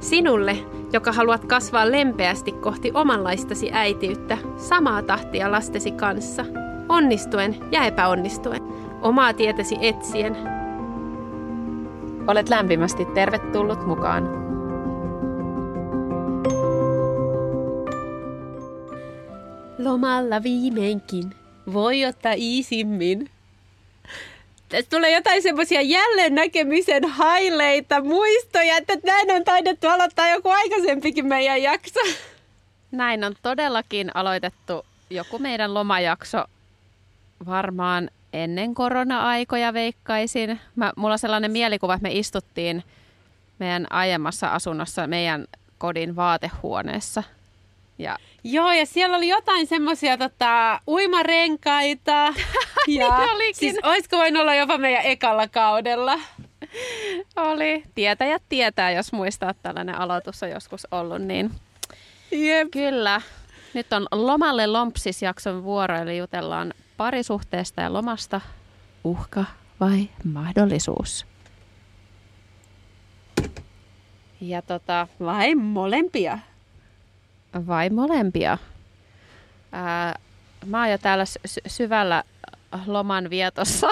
Sinulle, joka haluat kasvaa lempeästi kohti omanlaistasi äitiyttä samaa tahtia lastesi kanssa, onnistuen ja epäonnistuen, omaa tietäsi etsien. Olet lämpimästi tervetullut mukaan. Lomalla viimeinkin. Voi ottaa iisimmin. Tässä tulee jotain semmoisia jälleen näkemisen highlightteja, muistoja, että näin on taidettu aloittaa joku aikaisempikin meidän jakso. Näin on todellakin aloitettu joku meidän lomajakso varmaan ennen korona-aikoja veikkaisin. Mulla on sellainen mielikuva, että me istuttiin meidän aiemmassa asunnossa meidän kodin vaatehuoneessa. Ja. Joo, ja siellä oli jotain semmoisia uimarenkaita. Ja siis olisiko voinut olla jopa meidän ekalla kaudella? Oli. Tietäjät tietää, jos muistaa, että tällainen aloitus on joskus ollut. Niin. Jep. Kyllä. Nyt on Lomalle Lompsis jakson vuoro, eli jutellaan parisuhteesta ja lomasta. Uhka vai mahdollisuus? Ja vai molempia? Vai molempia? Mä oon jo täällä syvällä loman vietossa,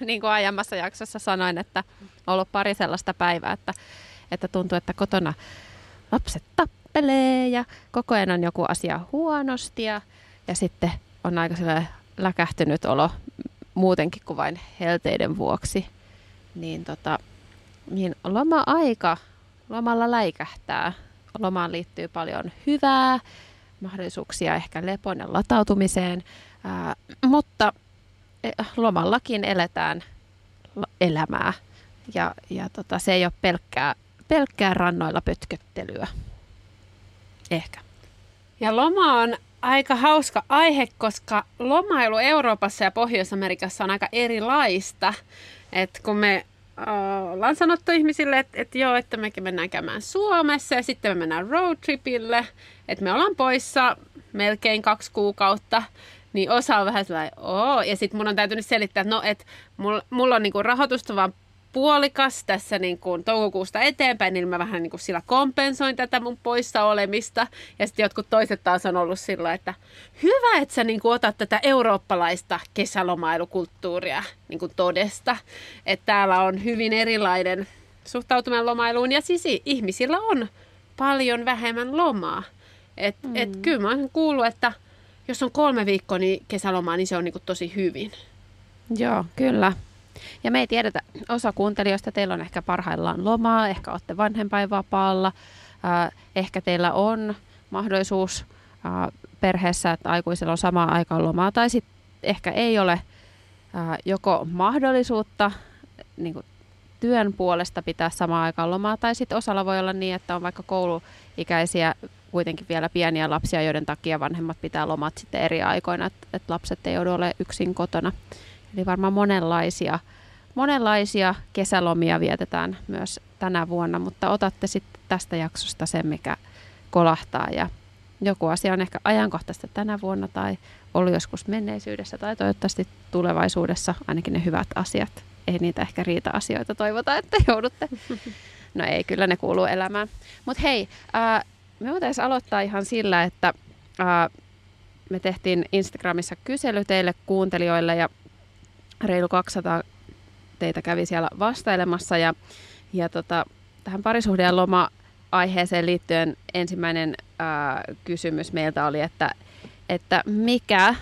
niin kuin aiemmassa jaksossa sanoin, että on ollut pari sellaista päivää, että tuntuu, että kotona lapset tappelee ja koko ajan on joku asia huonosti ja sitten on aika sellainen läkähtynyt olo muutenkin kuin vain helteiden vuoksi. Niin, niin loma-aika lomalla läikähtää. Lomaan liittyy paljon hyvää, mahdollisuuksia ehkä lepoon ja latautumiseen, mutta lomallakin eletään elämää ja se ei ole pelkkää rannoilla pötköttelyä. Ehkä. Ja loma on aika hauska aihe, koska lomailu Euroopassa ja Pohjois-Amerikassa on aika erilaista, että kun me ollaan sanottu ihmisille, että mekin mennään käymään Suomessa ja sitten me mennään roadtripille. Että me ollaan poissa melkein 2 kuukautta, niin osa on vähän sellainen, ja sitten mun on täytynyt selittää, että mulla on niinku rahoitusta vaan puolikas tässä niinku toukokuusta eteenpäin, niin mä vähän niinku sillä kompensoin tätä mun poissa olemista. Ja sitten jotkut toiset taas on ollut sillä, että hyvä, että sä niinku otat tätä eurooppalaista kesälomailukulttuuria niinku todesta. Että täällä on hyvin erilainen suhtautuminen lomailuun ja siis ihmisillä on paljon vähemmän lomaa. Et kyllä mä oon kuullut, että jos on 3 viikkoa niin kesälomaa, niin se on niinku tosi hyvin. Joo, kyllä. Ja me ei tiedetä, osa kuuntelijoista teillä on ehkä parhaillaan lomaa, ehkä olette vanhempainvapaalla, ehkä teillä on mahdollisuus perheessä, että aikuisilla on samaan aikaan lomaa, tai sitten ehkä ei ole joko mahdollisuutta niin kuin työn puolesta pitää samaan aikaan lomaa, tai sitten osalla voi olla niin, että on vaikka kouluikäisiä, kuitenkin vielä pieniä lapsia, joiden takia vanhemmat pitää lomat sitten eri aikoina, että lapset ei joudu olemaan yksin kotona. Eli varmaan monenlaisia kesälomia vietetään myös tänä vuonna, mutta otatte sitten tästä jaksosta sen, mikä kolahtaa. Ja joku asia on ehkä ajankohtaista tänä vuonna tai ollut joskus menneisyydessä tai toivottavasti tulevaisuudessa ainakin ne hyvät asiat. Ei niitä ehkä riita-asioita toivota, että joudutte. No ei, kyllä ne kuuluu elämään. Mutta hei, me voitaisiin aloittaa ihan sillä, että me tehtiin Instagramissa kysely teille kuuntelijoille ja reilu 200 teitä kävi siellä vastailemassa ja tähän parisuhde- ja loma-aiheeseen liittyen ensimmäinen kysymys meiltä oli, että mikä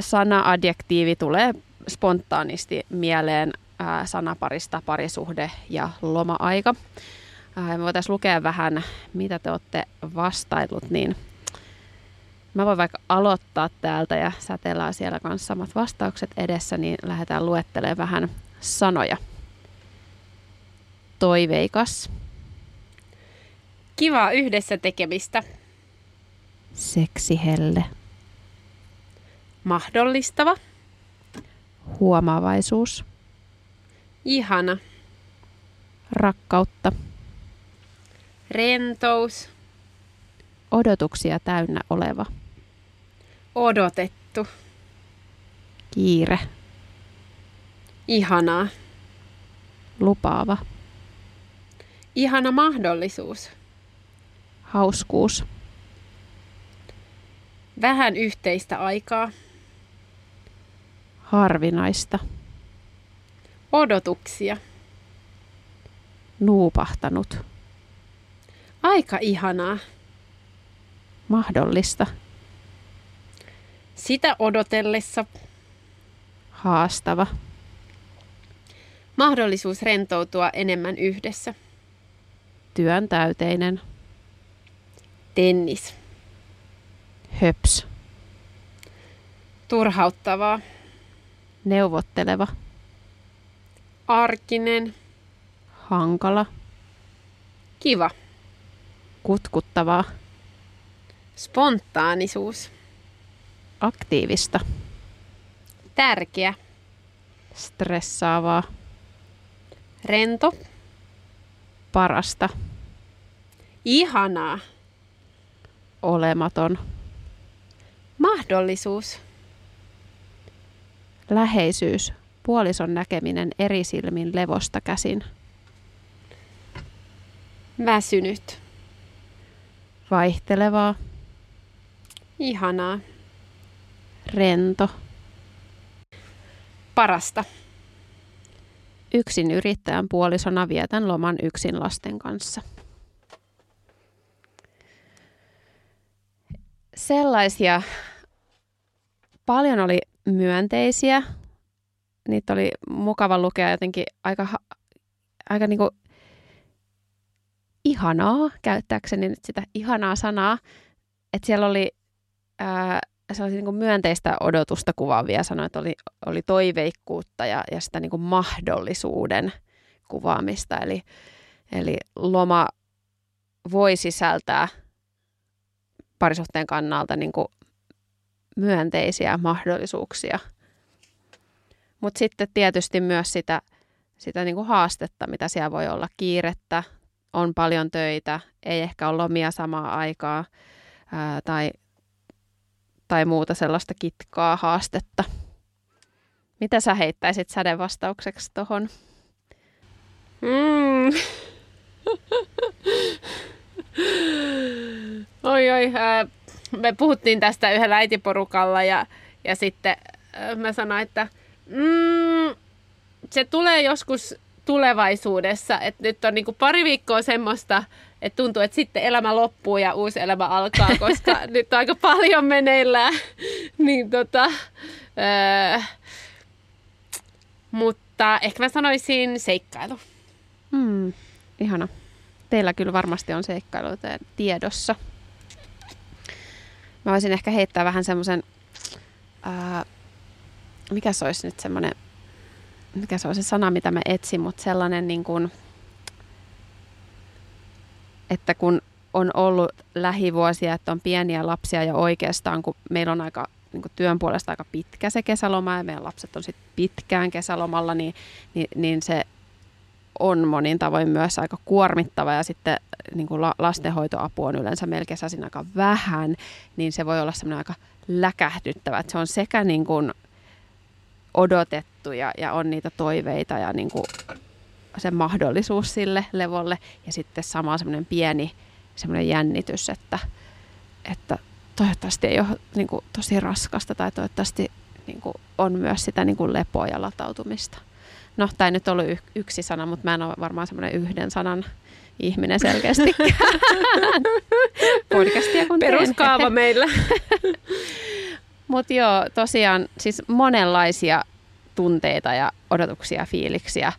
sana-adjektiivi tulee spontaanisti mieleen sanaparista parisuhde- ja loma-aika. Me voitaisiin lukea vähän, mitä te olette vastaillut, niin mä voin vaikka aloittaa täältä ja säteellä on siellä kanssa samat vastaukset edessä, niin lähdetään luettelemaan vähän sanoja. Toiveikas. Kivaa yhdessä tekemistä. Seksihelle. Mahdollistava. Huomaavaisuus. Ihana. Rakkautta. Rentous. Odotuksia täynnä oleva. Odotettu. Kiire. Ihanaa. Lupaava. Ihana mahdollisuus. Hauskuus. Vähän yhteistä aikaa. Harvinaista. Odotuksia. Nuupahtanut. Aika ihanaa. Mahdollista. Sitä odotellessa. Haastava. Mahdollisuus rentoutua enemmän yhdessä. Työntäyteinen. Tennis. Höps. Turhauttavaa. Neuvotteleva. Arkinen. Hankala. Kiva. Kutkuttavaa. Spontaanisuus. Aktiivista. Tärkeä. Stressaavaa. Rento. Parasta. Ihanaa. Olematon. Mahdollisuus. Läheisyys. Puolison näkeminen eri silmin levosta käsin. Väsynyt. Vaihtelevaa. Ihanaa. Rento. Parasta. Yksin yrittäjän puolisona vietän loman yksin lasten kanssa. Sellaisia. Paljon oli myönteisiä. Niitä oli mukava lukea jotenkin aika niinku ihanaa, käyttääkseni nyt sitä ihanaa sanaa. Että siellä oli sellaisia niin kuin myönteistä odotusta kuvaavia sanoja, että oli toiveikkuutta ja sitä niin kuin mahdollisuuden kuvaamista. Eli loma voi sisältää parisuhteen kannalta niin kuin myönteisiä mahdollisuuksia. Mutta sitten tietysti myös sitä niin kuin haastetta, mitä siellä voi olla. Kiirettä, on paljon töitä, ei ehkä ole lomia samaa aikaa tai muuta sellaista kitkaa, haastetta. Mitä sä heittäisit säden vastaukseksi tohon? Me puhuttiin tästä yhdellä äitiporukalla ja sitten mä sanoin, että se tulee joskus tulevaisuudessa, että nyt on niinku pari viikkoa semmoista, että tuntuu, että sitten elämä loppuu ja uusi elämä alkaa, koska nyt on aika paljon meneillään. Niin mutta ehkä mä sanoisin seikkailu. Ihana. Teillä kyllä varmasti on seikkailu tiedossa. Mä voisin ehkä heittää vähän semmoisen, mikä se olisi nyt semmoinen, mikä se on se sana, mitä mä etsin, mutta sellainen niin kuin, että kun on ollut lähivuosia, että on pieniä lapsia ja oikeastaan, kun meillä on aika niin kuin työn puolesta aika pitkä se kesäloma ja meidän lapset on sitten pitkään kesälomalla, niin se on monin tavoin myös aika kuormittava ja sitten niin kuin lastenhoitoapu on yleensä meillä kesäisin aika vähän, niin se voi olla semmoinen aika läkähdyttävä, että se on sekä niin kuin odotettu ja on niitä toiveita ja niin kuin se mahdollisuus sille levolle ja sitten sama semmoinen pieni semmoinen jännitys, että toivottavasti ei ole niin kuin tosi raskasta tai toivottavasti niin kuin on myös sitä niin kuin lepoa ja latautumista. No, tämä ei nyt ollut yksi sana, mutta mä en ole varmaan semmoinen yhden sanan ihminen selkeästikään. Podcastia kun peruskaava meillä. Mutta joo, tosiaan siis monenlaisia tunteita ja odotuksia ja fiiliksiä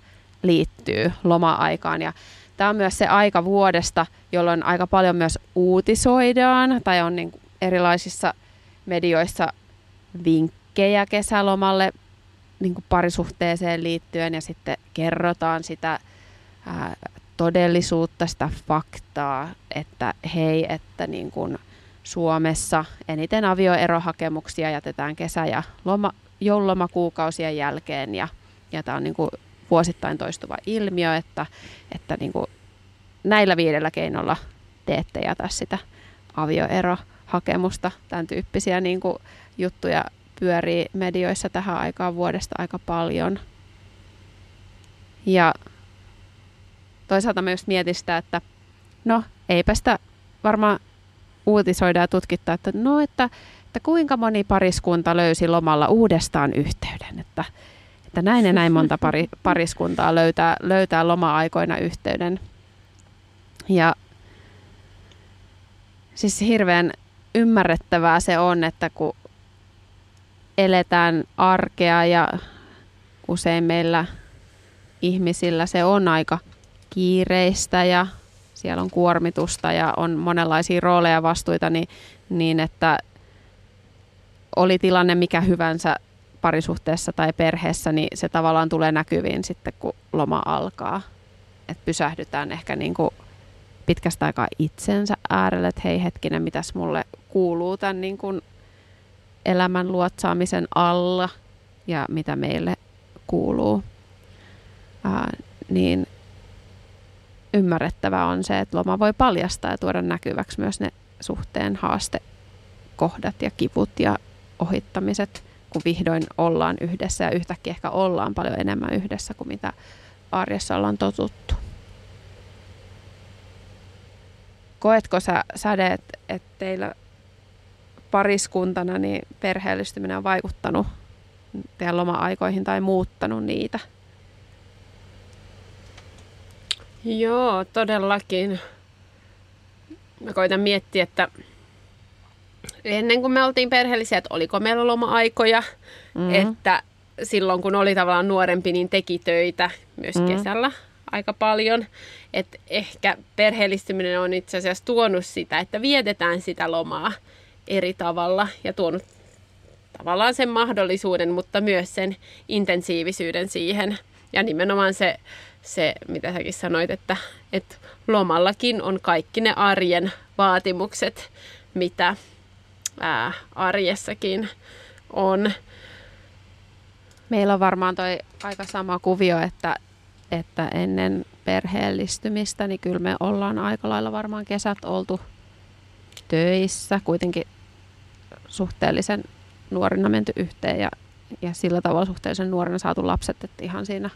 liittyy loma-aikaan. Ja tämä on myös se aika vuodesta, jolloin aika paljon myös uutisoidaan tai on niin erilaisissa medioissa vinkkejä kesälomalle niin parisuhteeseen liittyen ja sitten kerrotaan sitä todellisuutta, sitä faktaa, että hei, että niin kuin Suomessa eniten avioerohakemuksia jätetään kesä- ja joululomakuukausien jälkeen, ja tämä on niin kuin vuosittain toistuva ilmiö, että niin kuin näillä 5 keinolla te ette jätä sitä avioerohakemusta. Tämän tyyppisiä niin kuin juttuja pyörii medioissa tähän aikaan vuodesta aika paljon. Ja toisaalta mä just mietin sitä, että no eipä sitä varmaan uutisoida ja tutkittaa, että no että kuinka moni pariskunta löysi lomalla uudestaan yhteyden, että näin ja näin monta pariskuntaa löytää loma-aikoina yhteyden. Ja siis hirveän ymmärrettävää se on, että kun eletään arkea ja usein meillä ihmisillä se on aika kiireistä ja siellä on kuormitusta ja on monenlaisia rooleja ja vastuita, niin että oli tilanne mikä hyvänsä parisuhteessa tai perheessä, niin se tavallaan tulee näkyviin sitten, kun loma alkaa. Et pysähdytään ehkä niin kuin pitkästä aikaa itsensä äärelle, että hei hetkinen, mitäs mulle kuuluu tämän niin kuin elämän luotsaamisen alla ja mitä meille kuuluu. Niin ymmärrettävää on se, että loma voi paljastaa ja tuoda näkyväksi myös ne suhteen haastekohdat ja kivut ja ohittamiset, kun vihdoin ollaan yhdessä ja yhtäkkiä ehkä ollaan paljon enemmän yhdessä kuin mitä arjessa ollaan totuttu. Koetko sä, Sade, että teillä pariskuntana niin perheellistyminen on vaikuttanut teidän loma-aikoihin tai muuttanut niitä? Joo, todellakin. Mä koitan miettiä, että ennen kuin me oltiin perheellisiä, että oliko meillä loma-aikoja, että silloin kun oli tavallaan nuorempi, niin teki töitä myös kesällä aika paljon. Et ehkä perheellistyminen on itse asiassa tuonut sitä, että vietetään sitä lomaa eri tavalla ja tuonut tavallaan sen mahdollisuuden, mutta myös sen intensiivisyyden siihen. Ja nimenomaan se mitä säkin sanoit, että lomallakin on kaikki ne arjen vaatimukset, mitä arjessakin on. Meillä on varmaan toi aika sama kuvio, että ennen perheellistymistä, niin kyllä me ollaan aika lailla varmaan kesät oltu töissä, kuitenkin suhteellisen nuorina menty yhteen ja sillä tavalla suhteellisen nuorina saatu lapset, että ihan siinä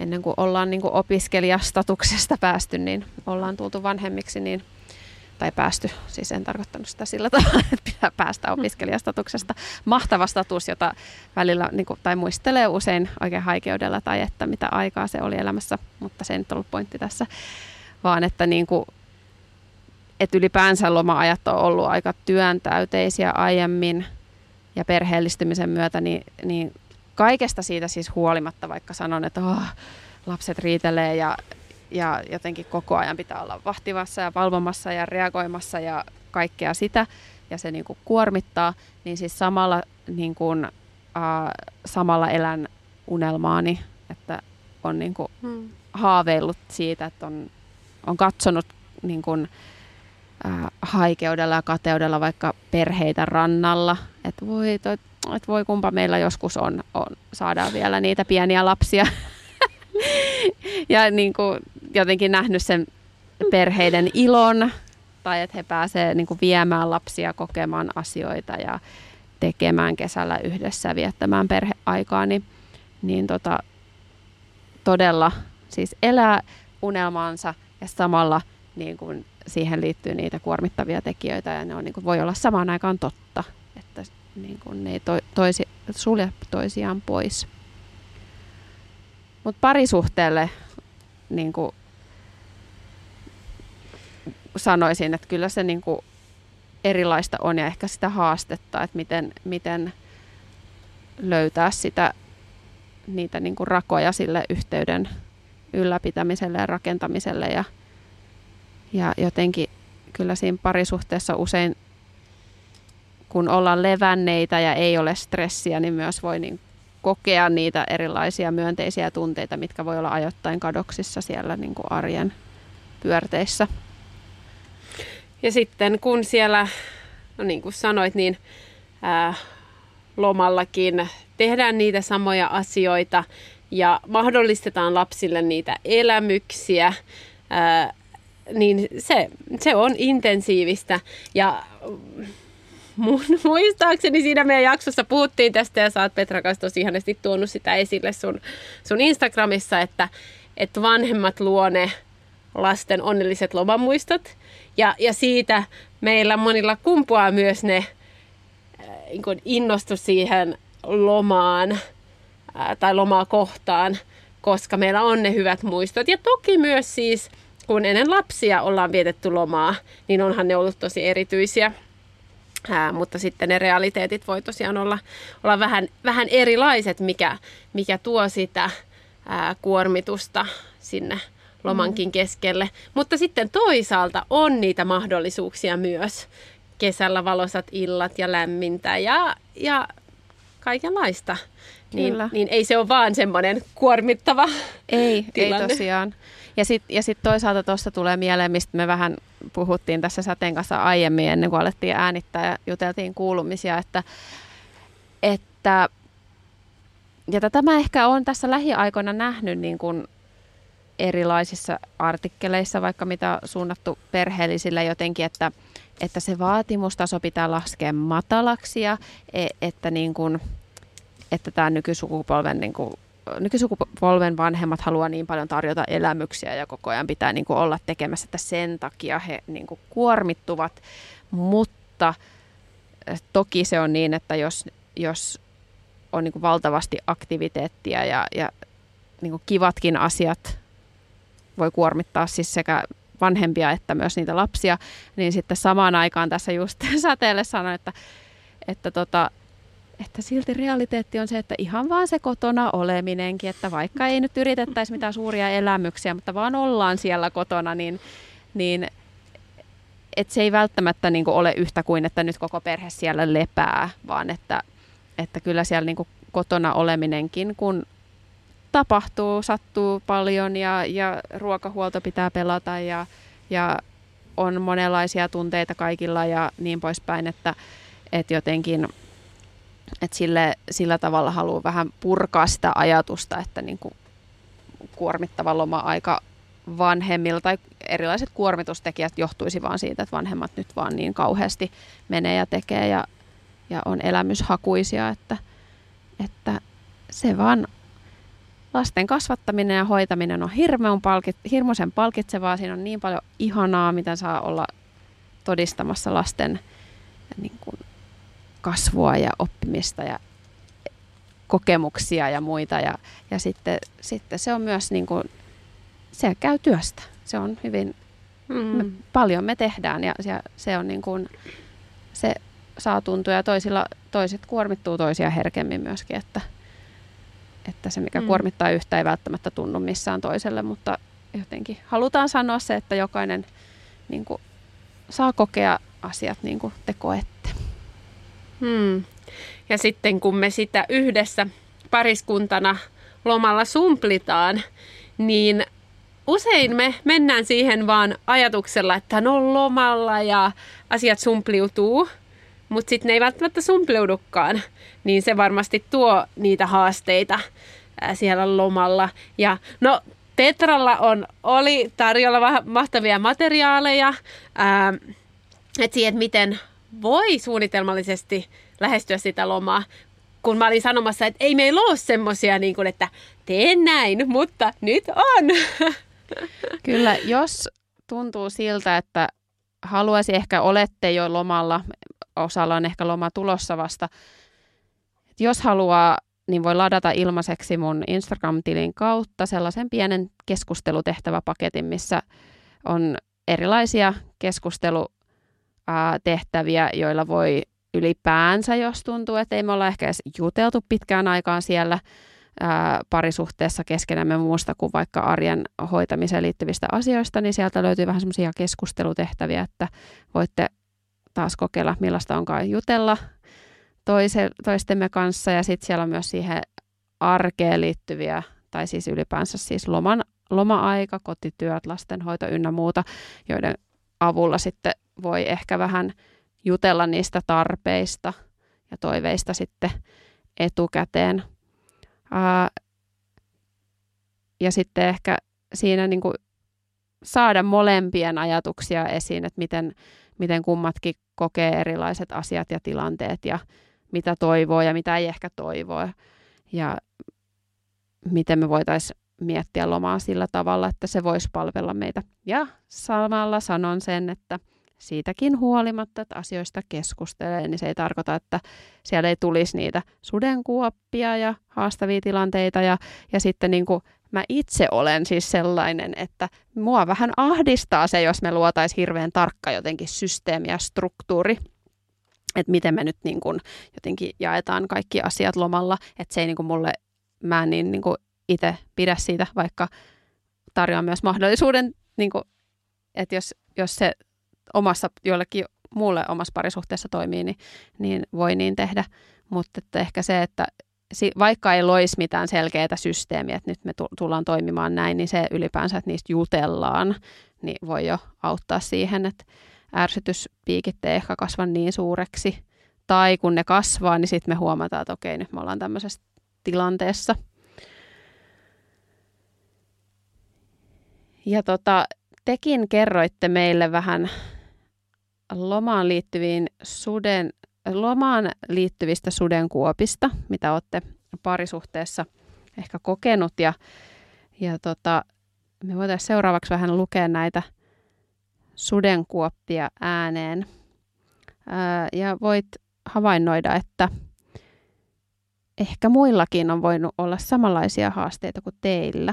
ennen kuin ollaan niin kuin opiskelijastatuksesta päästy, niin ollaan tultu vanhemmiksi, niin, tai päästy, siis en tarkoittanut sitä sillä tavalla, että pitää päästä opiskelijastatuksesta. Mahtava status, jota välillä niin kuin, tai muistelee usein oikein haikeudella tai että mitä aikaa se oli elämässä, mutta se ei nyt ollut pointti tässä, vaan että niin kuin, et ylipäänsä loma-ajat on ollut aika työntäyteisiä aiemmin ja perheellistymisen myötä, niin kaikesta siitä siis huolimatta, vaikka sanon, että lapset riitelee ja jotenkin koko ajan pitää olla vahtivassa ja valvomassa ja reagoimassa ja kaikkea sitä ja se niin kuin kuormittaa, niin siis samalla, niin kuin, samalla elän unelmaani, että on niin kuin haaveillut siitä, että on katsonut niin kuin haikeudella ja kateudella vaikka perheitä rannalla, että voi kumpa meillä joskus on saadaan vielä niitä pieniä lapsia. Ja niin kuin jotenkin nähnyt sen perheiden ilon, tai että he pääsevät niin kuin viemään lapsia kokemaan asioita ja tekemään kesällä yhdessä, viettämään perheaikaa, niin todella siis elää unelmaansa ja samalla niin kuin siihen liittyy niitä kuormittavia tekijöitä ja ne on, niin kuin, voi olla samaan aikaan totta, että niin kuin ne ei sulje toisiaan pois. Mutta parisuhteelle niin kuin sanoisin, että kyllä se niin kuin erilaista on ja ehkä sitä haastetta, että miten löytää niitä niin kuin rakoja sille yhteyden ylläpitämiselle ja rakentamiselle ja jotenkin kyllä siinä parisuhteessa usein kun ollaan levänneitä ja ei ole stressiä, niin myös voi niin kokea niitä erilaisia myönteisiä tunteita, mitkä voi olla ajoittain kadoksissa siellä niin kuin arjen pyörteissä. Ja sitten kun siellä, no niin kuin sanoit, niin lomallakin tehdään niitä samoja asioita ja mahdollistetaan lapsille niitä elämyksiä, niin se on intensiivistä. Ja muistaakseni siinä meidän jaksossa puhuttiin tästä ja sä oot Petra kanssa tosi ihanasti tuonut sitä esille sun Instagramissa, että vanhemmat luo ne lasten onnelliset lomamuistot. Ja siitä meillä monilla kumpuaa myös ne innostus siihen lomaan tai lomaa kohtaan, koska meillä on ne hyvät muistot. Ja toki myös siis, kun ennen lapsia ollaan vietetty lomaa, niin onhan ne ollut tosi erityisiä. Mutta sitten ne realiteetit voi tosiaan olla vähän erilaiset, mikä tuo sitä kuormitusta sinne lomankin keskelle. Mutta sitten toisaalta on niitä mahdollisuuksia myös. Kesällä valoisat illat ja lämmintä ja kaikenlaista. Niin ei se ole vaan semmoinen kuormittava tilanne. Ei tosiaan. Ja sit toisaalta tuossa tulee mieleen, mistä me vähän puhuttiin tässä Säteen kanssa aiemmin, ennen kuin alettiin äänittää ja juteltiin kuulumisia, että ja tätä mä ehkä olen tässä lähiaikoina nähnyt niin kuin erilaisissa artikkeleissa, vaikka mitä suunnattu perheellisille jotenkin, että se vaatimustaso pitää laskea matalaksi ja että tämä nykysukupolven vanhemmat haluaa niin paljon tarjota elämyksiä ja koko ajan pitää niin kuin olla tekemässä, että sen takia he niin kuin kuormittuvat, mutta toki se on niin, että jos on niin kuin valtavasti aktiviteettia ja niin kuin kivatkin asiat voi kuormittaa siis sekä vanhempia että myös niitä lapsia, niin sitten samaan aikaan tässä just Säteelle sanoin, että silti realiteetti on se, että ihan vaan se kotona oleminenkin, että vaikka ei nyt yritettäisi mitään suuria elämyksiä, mutta vaan ollaan siellä kotona, niin että se ei välttämättä niin kuin ole yhtä kuin, että nyt koko perhe siellä lepää, vaan että kyllä siellä niin kuin kotona oleminenkin, kun tapahtuu, sattuu paljon ja ruokahuolto pitää pelata ja on monenlaisia tunteita kaikilla ja niin poispäin, että jotenkin että sillä tavalla haluaa vähän purkaa sitä ajatusta, että niin kuin kuormittava loma-aika vanhemmilla tai erilaiset kuormitustekijät johtuisi vaan siitä, että vanhemmat nyt vaan niin kauheasti menee ja tekee ja on elämyshakuisia, että se vaan lasten kasvattaminen ja hoitaminen on hirmuisen palkitsevaa. Siinä on niin paljon ihanaa, mitä saa olla todistamassa lasten niin kuin kasvua ja oppimista ja kokemuksia ja muita. Ja sitten se on myös, niin kuin, se käy työstä. Se on hyvin, paljon me tehdään ja se on niin kuin, se saa tuntua ja toiset kuormittuu toisia herkemmin myöskin, että se, mikä kuormittaa yhtä, ei välttämättä tunnu missään toiselle, mutta jotenkin halutaan sanoa se, että jokainen niin kuin, saa kokea asiat niin kuin te koette. Ja sitten kun me sitä yhdessä pariskuntana lomalla sumplitaan, niin usein me mennään siihen vaan ajatuksella, että no lomalla ja asiat sumpliutuu. Mutta sitten ne ei välttämättä sumpliudukaan, niin se varmasti tuo niitä haasteita siellä lomalla. Ja no Petralla oli tarjolla mahtavia materiaaleja, että siihen, miten voi suunnitelmallisesti lähestyä sitä lomaa. Kun mä olin sanomassa, että ei meillä ole semmoisia, niin kuin, että teen näin, mutta nyt on. Kyllä, jos tuntuu siltä, että haluaisi ehkä olette jo lomalla, osalla on ehkä loma tulossa vasta. Et jos haluaa, niin voi ladata ilmaiseksi mun Instagram-tilin kautta sellaisen pienen keskustelutehtäväpaketin, missä on erilaisia keskustelutehtäviä, joilla voi ylipäänsä, jos tuntuu, että ei me olla ehkä edes juteltu pitkään aikaan siellä parisuhteessa keskenämme muusta kuin vaikka arjen hoitamiseen liittyvistä asioista, niin sieltä löytyy vähän semmoisia keskustelutehtäviä, että voitte taas kokeilla, millaista onkaan jutella toistemme kanssa. Ja sitten siellä on myös siihen arkeen liittyviä, tai siis ylipäänsä siis loma-aika, kotityöt, lastenhoito ynnä muuta, joiden avulla sitten voi ehkä vähän jutella niistä tarpeista ja toiveista sitten etukäteen. Ja sitten ehkä siinä niin kuin saada molempien ajatuksia esiin, että miten kummatkin kokee erilaiset asiat ja tilanteet ja mitä toivoo ja mitä ei ehkä toivoa. Ja miten me voitaisiin miettiä lomaa sillä tavalla, että se voisi palvella meitä. Ja samalla sanon sen, että siitäkin huolimatta, että asioista keskustelee, niin se ei tarkoita, että siellä ei tulisi niitä sudenkuoppia ja haastavia tilanteita. Ja sitten niin kuin mä itse olen siis sellainen, että mua vähän ahdistaa se, jos me luotaisiin hirveän tarkka jotenkin systeemi ja struktuuri. Että miten me nyt niin kuin jotenkin jaetaan kaikki asiat lomalla, että se ei niin kuin mulle, mä en niin kuin itse pidä siitä, vaikka tarjoan myös mahdollisuuden, niin kuin, että jos se omassa, jollekin muulle omassa parisuhteessa toimii, niin voi niin tehdä, mutta että ehkä se, että vaikka ei loisi mitään selkeää systeemiä, että nyt me tullaan toimimaan näin, niin se ylipäänsä, että niistä jutellaan, niin voi jo auttaa siihen, että ärsytyspiikit ei ehkä kasva niin suureksi. Tai kun ne kasvaa, niin sitten me huomataan, että okei, nyt me ollaan tämmöisessä tilanteessa. Ja tekin kerroitte meille vähän lomaan liittyvistä sudenkuopista, mitä olette parisuhteessa ehkä kokenut. Ja me voitaisiin seuraavaksi vähän lukea näitä sudenkuoppia ääneen. Ja voit havainnoida, että ehkä muillakin on voinut olla samanlaisia haasteita kuin teillä.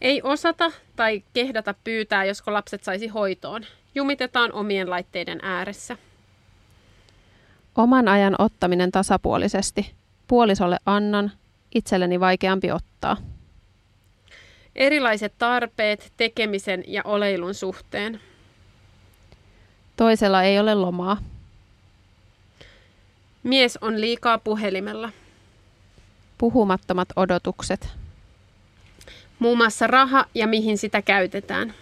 Ei osata tai kehdata pyytää, josko lapset saisi hoitoon. Jumitetaan omien laitteiden ääressä. Oman ajan ottaminen tasapuolisesti. Puolisolle annan, itselleni vaikeampi ottaa. Erilaiset tarpeet tekemisen ja oleilun suhteen. Toisella ei ole lomaa. Mies on liikaa puhelimella. Puhumattomat odotukset. Muun muassa raha ja mihin sitä käytetään.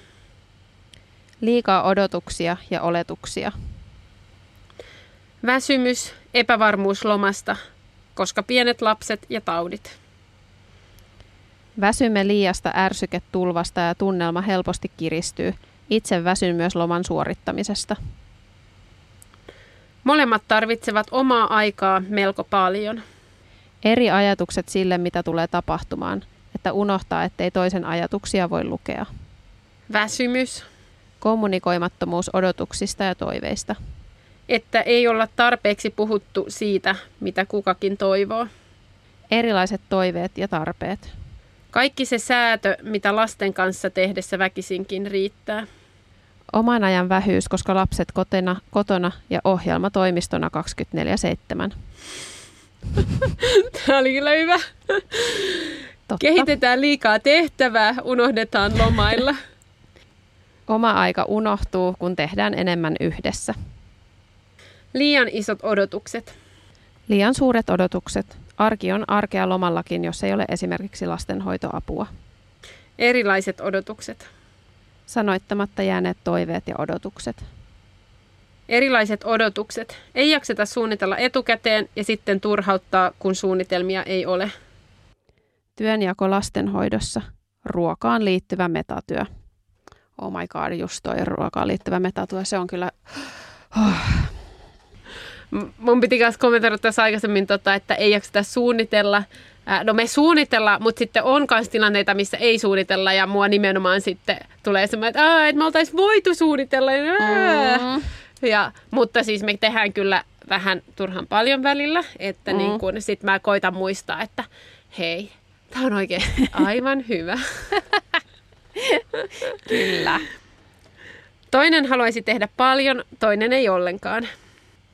Liikaa odotuksia ja oletuksia. Väsymys, epävarmuus lomasta, koska pienet lapset ja taudit. Väsymme liiasta ärsyketulvasta ja tunnelma helposti kiristyy. Itse väsyn myös loman suorittamisesta. Molemmat tarvitsevat omaa aikaa melko paljon. Eri ajatukset sille, mitä tulee tapahtumaan, että unohtaa, ettei toisen ajatuksia voi lukea. Väsymys. Kommunikoimattomuus odotuksista ja toiveista. Että ei olla tarpeeksi puhuttu siitä, mitä kukakin toivoo. Erilaiset toiveet ja tarpeet. Kaikki se säätö, mitä lasten kanssa tehdessä väkisinkin riittää. Oman ajan vähyys, koska lapset kotona ja ohjelma toimistona 24/7. Tämä oli kyllä hyvä. Totta. Kehitetään liikaa tehtävää, unohdetaan lomailla. Oma aika unohtuu, kun tehdään enemmän yhdessä. Liian isot odotukset. Liian suuret odotukset. Arki on arkea lomallakin, jos ei ole esimerkiksi lastenhoitoapua. Erilaiset odotukset. Sanoittamatta jääneet toiveet ja odotukset. Erilaiset odotukset. Ei jakseta suunnitella etukäteen ja sitten turhauttaa, kun suunnitelmia ei ole. Työnjako lastenhoidossa. Ruokaan liittyvä metatyö. Oh my god, just toi ruokaan liittyvä metatyö. Se on kyllä... Mun piti myös kommentoida tässä aikaisemmin, että ei jakseta suunnitella. No me suunnitellaan, mutta sitten on myös tilanteita, missä ei suunnitella. Ja mua nimenomaan sitten tulee semmoinen, että me oltaisiin voitu suunnitella. Mutta siis me tehdään kyllä vähän turhan paljon välillä. Että niin sitten mä koitan muistaa, että hei, tää on oikein aivan hyvä. Kyllä. Toinen haluaisi tehdä paljon, toinen ei ollenkaan.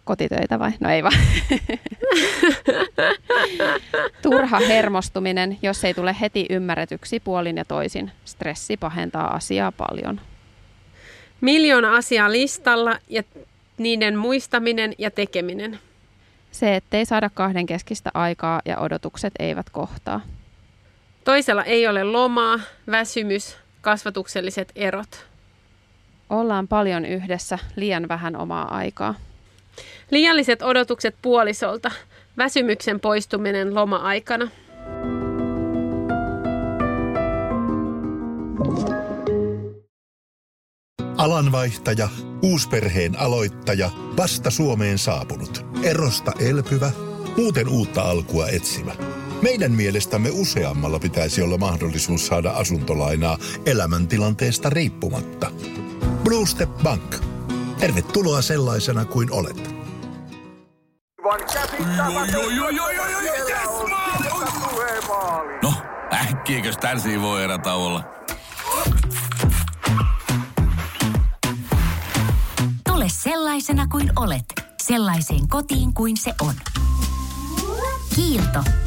Kotitöitä vai? No ei vaan. Turha hermostuminen, jos ei tule heti ymmärretyksi puolin ja toisin. Stressi pahentaa asiaa paljon. 1 miljoona asiaa listalla ja niiden muistaminen ja tekeminen. Se, ettei saada kahdenkeskistä aikaa ja odotukset eivät kohtaa. Toisella ei ole lomaa, väsymys, kasvatukselliset erot. Ollaan paljon yhdessä, liian vähän omaa aikaa. Liialliset odotukset puolisolta, väsymyksen poistuminen loma-aikana. Alanvaihtaja, uusperheen aloittaja, vasta Suomeen saapunut, erosta elpyvä, muuten uutta alkua etsimä. Meidän mielestämme useammalla pitäisi olla mahdollisuus saada asuntolainaa elämäntilanteesta riippumatta. Blue Step Bank. Tervetuloa sellaisena kuin olet. No, äkkiäkös tän siivoo erätauolla? Tule sellaisena kuin olet, sellaiseen kotiin kuin se on. Kiilto.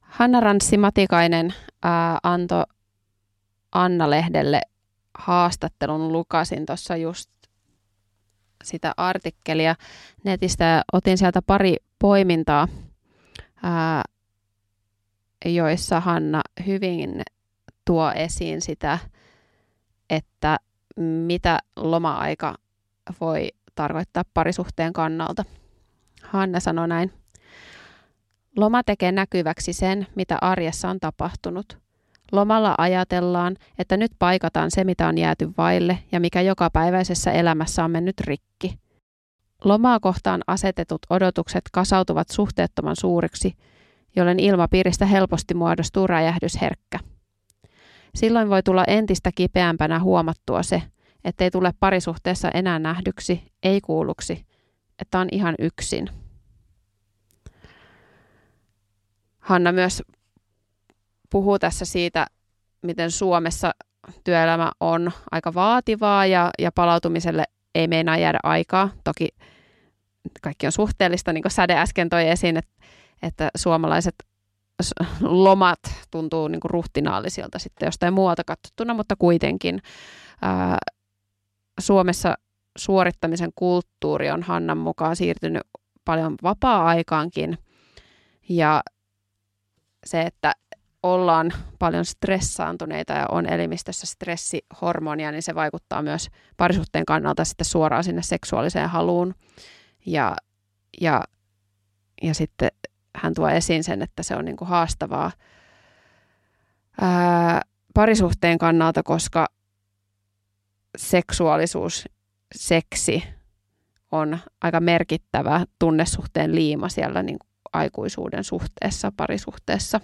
Hanna Ranssi-Matikainen antoi Anna-lehdelle haastattelun. Lukasin tuossa just sitä artikkelia netistä ja otin sieltä pari poimintaa, joissa Hanna hyvin tuo esiin sitä, että mitä loma-aika voi tarkoittaa parisuhteen kannalta. Hanna sanoi näin. Loma tekee näkyväksi sen, mitä arjessa on tapahtunut. Lomalla ajatellaan, että nyt paikataan se, mitä on jääty vaille ja mikä jokapäiväisessä elämässä on mennyt rikki. Lomaa kohtaan asetetut odotukset kasautuvat suhteettoman suuriksi, jolloin ilmapiiristä helposti muodostuu räjähdysherkkä. Silloin voi tulla entistä kipeämpänä huomattua se, ettei tule parisuhteessa enää nähdyksi, ei kuulluksi, että on ihan yksin. Hanna myös puhuu tässä siitä, miten Suomessa työelämä on aika vaativaa ja palautumiselle ei meinaa jäädä aikaa. Toki kaikki on suhteellista, niin kuin Sade äsken toi esiin, että suomalaiset lomat tuntuu niin kuin ruhtinaallisilta sitten jostain muualta katsottuna, mutta kuitenkin Suomessa suorittamisen kulttuuri on Hannan mukaan siirtynyt paljon vapaa-aikaankin ja se, että ollaan paljon stressaantuneita ja on elimistössä stressihormonia, niin se vaikuttaa myös parisuhteen kannalta sitten suoraan sinne seksuaaliseen haluun. Ja sitten hän tuo esiin sen, että se on niin kuin haastavaa parisuhteen kannalta, koska seksuaalisuus, seksi on aika merkittävä tunnesuhteen liima siellä niin kuin aikuisuuden suhteessa, parisuhteessa.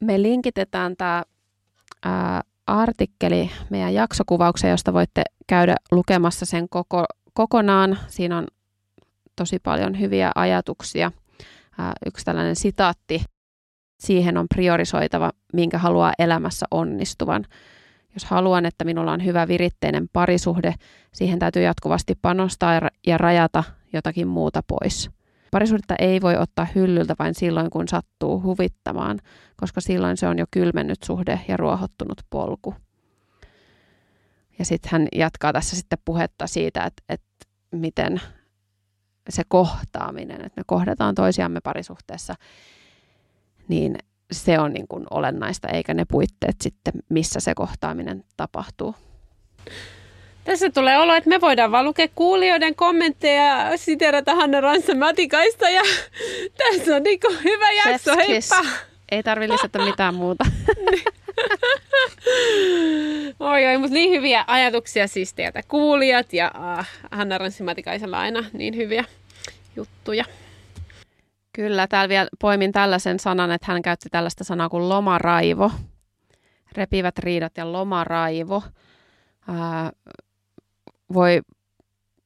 Me linkitetään tämä artikkeli meidän jaksokuvaukseen, josta voitte käydä lukemassa sen kokonaan. Siinä on tosi paljon hyviä ajatuksia. Yksi tällainen sitaatti. Siihen on priorisoitava, minkä haluaa elämässä onnistuvan. Jos haluan, että minulla on hyvä viritteinen parisuhde, siihen täytyy jatkuvasti panostaa ja rajata jotakin muuta pois. Parisuhdetta ei voi ottaa hyllyltä vain silloin, kun sattuu huvittamaan, koska silloin se on jo kylmennyt suhde ja ruohottunut polku. Ja sitten hän jatkaa tässä sitten puhetta siitä, että miten se kohtaaminen, että me kohdataan toisiamme parisuhteessa, niin se on niin kuin olennaista, eikä ne puitteet sitten, missä se kohtaaminen tapahtuu. Tässä tulee olo, että me voidaan vaan lukea kuulijoiden kommentteja ja siteerata Hanna Ranssi-Matikaista ja tässä on niin kuin hyvä jakso, heippa! Ei tarvitse lisätä mitään muuta. Oi, mutta niin hyviä ajatuksia siis teiltä kuulijat ja Hanna Ranssi-Matikaisella aina niin hyviä juttuja. Kyllä, täällä vielä poimin tällaisen sanan, että hän käytti tällaista sanaa kuin lomaraivo. Repivät riidat ja lomaraivo.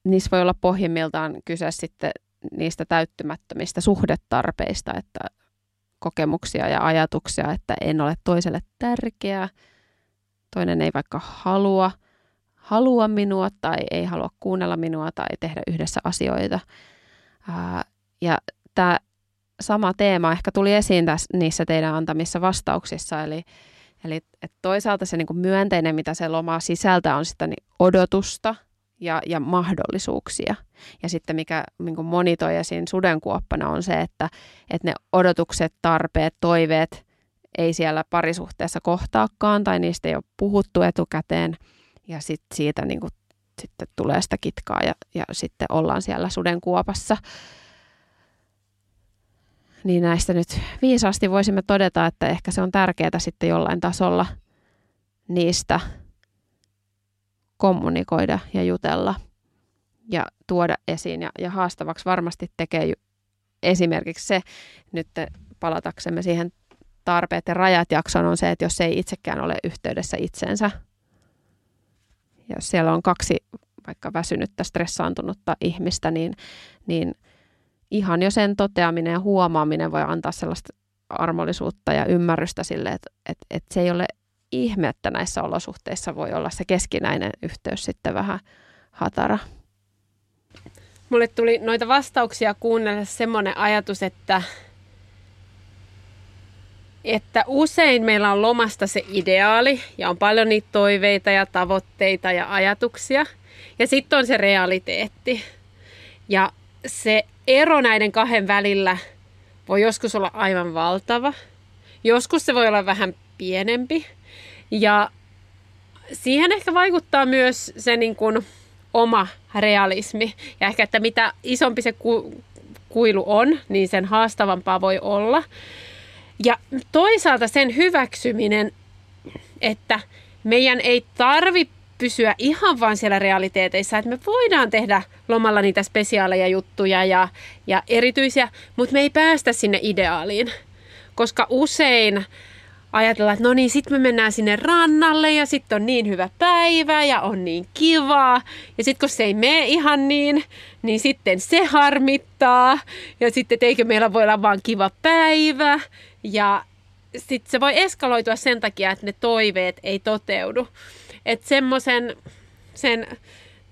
Niissä voi olla pohjimmiltaan kyse sitten niistä täyttymättömistä suhdetarpeista, että kokemuksia ja ajatuksia, että en ole toiselle tärkeä, toinen ei vaikka halua minua tai ei halua kuunnella minua tai tehdä yhdessä asioita. Ja tämä sama teema ehkä tuli esiin niissä teidän antamissa vastauksissa, eli toisaalta se niin kuin myönteinen, mitä se loma sisältää, on sitä niin odotusta ja mahdollisuuksia. Ja sitten mikä niin kuin moni toi esiin sudenkuoppana on se, että ne odotukset, tarpeet, toiveet ei siellä parisuhteessa kohtaakaan tai niistä ei ole puhuttu etukäteen. Ja sitten siitä niin kuin, sitten tulee sitä kitkaa ja sitten ollaan siellä sudenkuopassa. Niin näistä nyt viisaasti voisimme todeta, että ehkä se on tärkeää sitten jollain tasolla niistä kommunikoida ja jutella ja tuoda esiin. Ja haastavaksi varmasti tekee esimerkiksi se, nyt palataksemme siihen tarpeet ja rajat jaksoon, on se, että jos ei itsekään ole yhteydessä itseensä, jos siellä on kaksi vaikka väsynyttä, stressaantunutta ihmistä, niin ihan jo sen toteaminen ja huomaaminen voi antaa sellaista armollisuutta ja ymmärrystä sille, että se ei ole ihme, että näissä olosuhteissa voi olla se keskinäinen yhteys sitten vähän hatara. Mulle tuli noita vastauksia kuunnella semmoinen ajatus, että usein meillä on lomasta se ideaali ja on paljon niitä toiveita ja tavoitteita ja ajatuksia. Ja sitten on se realiteetti. Ja se ero näiden kahden välillä voi joskus olla aivan valtava. Joskus se voi olla vähän pienempi. Ja siihen ehkä vaikuttaa myös se niin kuin oma realismi. Ja ehkä, että mitä isompi se kuilu on, niin sen haastavampaa voi olla. Ja toisaalta sen hyväksyminen, että meidän ei tarvitse pysyä ihan vaan siellä realiteeteissa, että me voidaan tehdä lomalla niitä spesiaaleja juttuja ja erityisiä, mutta me ei päästä sinne ideaaliin, koska usein ajatellaan, että no niin, sitten me mennään sinne rannalle ja sitten on niin hyvä päivä ja on niin kivaa. Ja sitten kun se ei mene ihan niin, niin sitten se harmittaa. Ja sitten, että eikö meillä voi olla vaan kiva päivä. Ja sitten se voi eskaloitua sen takia, että ne toiveet ei toteudu. Että semmoisen sen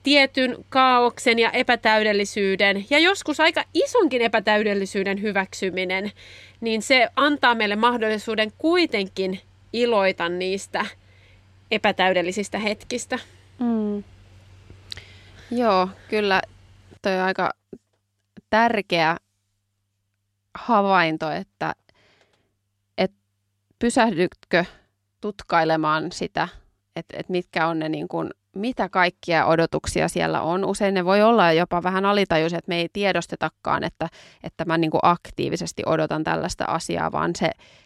tietyn kaaoksen ja epätäydellisyyden ja joskus aika isonkin epätäydellisyyden hyväksyminen, niin se antaa meille mahdollisuuden kuitenkin iloita niistä epätäydellisistä hetkistä. Mm. Joo, kyllä toi on aika tärkeä havainto, että pysähdytkö tutkailemaan sitä, että mitkä on ne niin kuin, mitä kaikkia odotuksia siellä on. Usein ne voi olla jopa vähän alitajuisia, että me ei tiedostetakaan, että mä niin kuin aktiivisesti odotan tällaista asiaa, vaan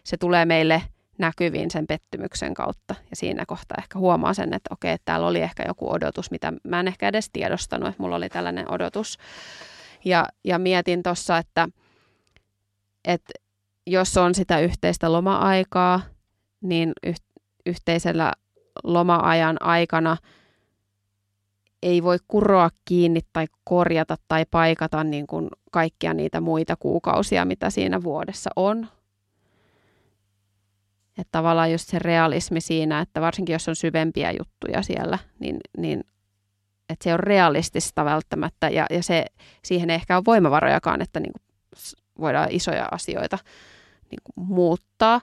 se tulee meille näkyviin sen pettymyksen kautta. Ja siinä kohtaa ehkä huomaa sen, että okei, täällä oli ehkä joku odotus, mitä mä en ehkä edes tiedostanut, että mulla oli tällainen odotus. Ja mietin tuossa, että jos on sitä yhteistä loma-aikaa, niin yhteisellä loma-ajan aikana ei voi kuroa kiinni tai korjata tai paikata niin kuin kaikkia niitä muita kuukausia, mitä siinä vuodessa on. Että tavallaan just se realismi siinä, että varsinkin jos on syvempiä juttuja siellä, niin että se on realistista välttämättä. Ja siihen ei ehkä ole voimavarojakaan, että niin kuin voidaan isoja asioita niin kuin muuttaa.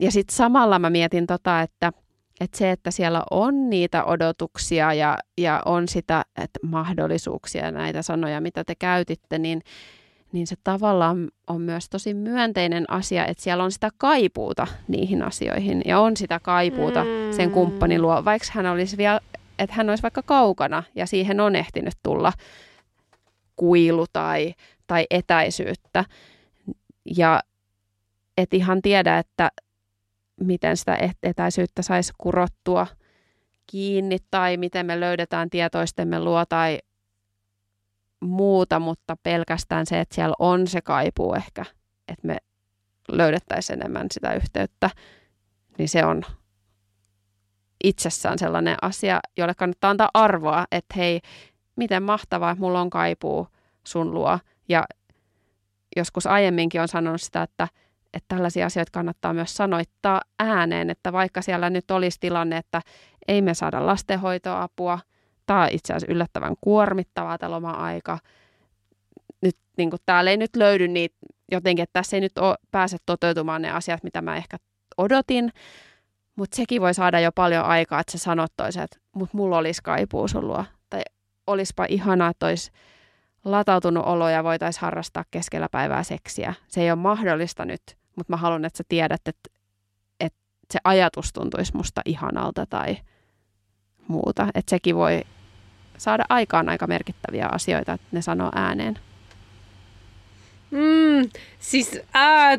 Ja sitten samalla mä mietin että se, että siellä on niitä odotuksia ja on sitä, että mahdollisuuksia ja näitä sanoja, mitä te käytitte, niin se tavallaan on myös tosi myönteinen asia, että siellä on sitä kaipuuta niihin asioihin ja on sitä kaipuuta sen kumppanin luo, vaikka hän olisi vielä, että hän olisi vaikka kaukana ja siihen on ehtinyt tulla kuilu tai etäisyyttä ja et ihan tiedä, että miten sitä etäisyyttä saisi kurottua kiinni tai miten me löydetään tietoistemme luo tai muuta, mutta pelkästään se, että siellä on se kaipuu ehkä, että me löydettäisiin enemmän sitä yhteyttä, niin se on itsessään sellainen asia, jolle kannattaa antaa arvoa, että hei, miten mahtavaa, että mulla on kaipuu sun luo. Ja joskus aiemminkin on sanonut sitä, että tällaisia asioita kannattaa myös sanoittaa ääneen, että vaikka siellä nyt olisi tilanne, että ei me saada lastenhoitoapua, tämä on itse asiassa yllättävän kuormittavaa tämä loma-aika, nyt, niin kuin, täällä ei nyt löydy niitä jotenkin, että tässä ei nyt pääse toteutumaan ne asiat, mitä mä ehkä odotin, mutta sekin voi saada jo paljon aikaa, että sä sanot toiseen, että mut mulla olisi kaipuu sun luo, tai olispa ihanaa, että olisi latautunut olo ja voitaisiin harrastaa keskellä päivää seksiä. Se ei ole mahdollista nyt, mutta mä haluan, että sä tiedät, että se ajatus tuntuisi musta ihanalta tai muuta. Että sekin voi saada aikaan aika merkittäviä asioita, että ne sanoo ääneen. Siis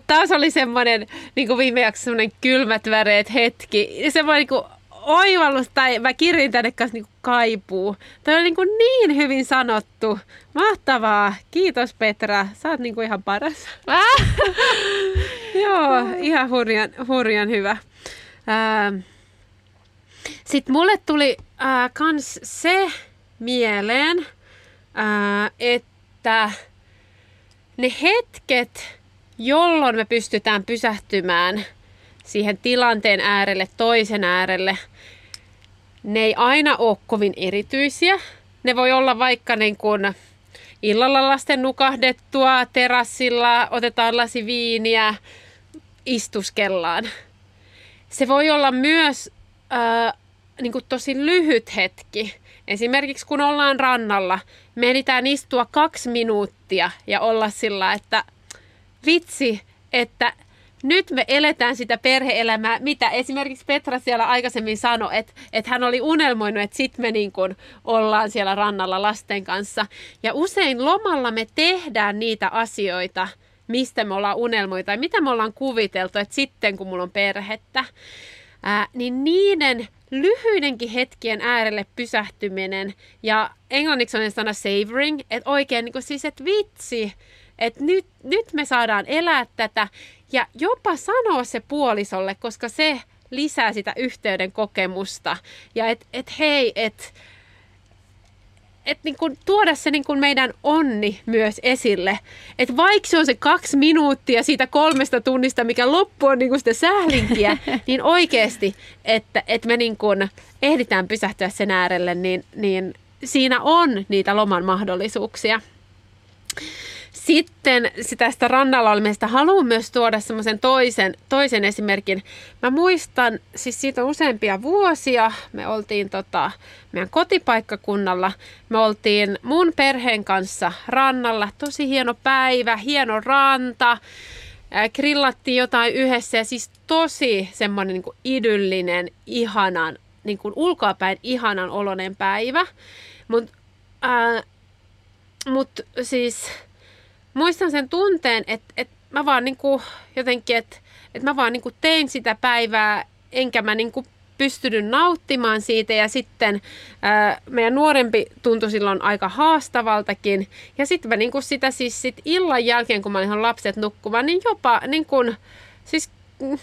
taas oli semmoinen, niin kuin viime jaksossa, semmoinen kylmät väreet hetki. Semmoinen niin kuin oivallus, tai mä kirjoin tänne kanssa niin kuin kaipuu. Tämä oli niin hyvin sanottu. Mahtavaa. Kiitos Petra. Sä oot niin kuin ihan paras. Joo, ihan hurjan hyvä. Sitten mulle tuli kans se mieleen, että ne hetket, jolloin me pystytään pysähtymään siihen tilanteen äärelle, toisen äärelle, ne ei aina ole kovin erityisiä. Ne voi olla vaikka niin kuin illalla lasten nukahdettua, terassilla otetaan lasi viiniä, istuskellaan. Se voi olla myös niin kuin tosi lyhyt hetki. Esimerkiksi kun ollaan rannalla, me ehditään istua 2 minuuttia ja olla sillä, että vitsi, että nyt me eletään sitä perhe-elämää, mitä esimerkiksi Petra siellä aikaisemmin sanoi, että hän oli unelmoinut, että sitten me niin kuin ollaan siellä rannalla lasten kanssa. Ja usein lomalla me tehdään niitä asioita, mistä me ollaan unelmoita ja mitä me ollaan kuviteltu, että sitten kun mulla on perhettä, niin niiden lyhyidenkin hetkien äärelle pysähtyminen ja englanniksi on sana savoring, että oikein niin kuin siis, että vitsi, että nyt me saadaan elää tätä ja jopa sanoa se puolisolle, koska se lisää sitä yhteyden kokemusta ja et hei, että niin kuin tuoda se niin kuin meidän onni myös esille. Että vaikka se on se 2 minuuttia siitä 3 tunnista, mikä loppu on niin kuin sitä sählinkiä, niin oikeasti, että me niin kuin ehditään pysähtyä sen äärelle, niin siinä on niitä loman mahdollisuuksia. Sitten tästä rannalla olemista haluan myös tuoda semmoisen toisen esimerkin. Mä muistan, siis siitä on useampia vuosia. Me oltiin meidän kotipaikkakunnalla. Me oltiin mun perheen kanssa rannalla. Tosi hieno päivä, hieno ranta. Grillattiin jotain yhdessä ja siis tosi semmoinen niin kuin idyllinen, ihanan, niin kuin ulkoapäin ihanan oloinen päivä. Mut siis muistan sen tunteen, että mä vaan niinku jotenkin, että mä vaan niinku tein sitä päivää, enkä mä niinku pystynyt nauttimaan siitä. Ja sitten meidän nuorempi tuntui silloin aika haastavaltakin. Ja sitten mä niinku sitä siis sit illan jälkeen, kun mä olin lapset nukkumaan, niin jopa niinku, siis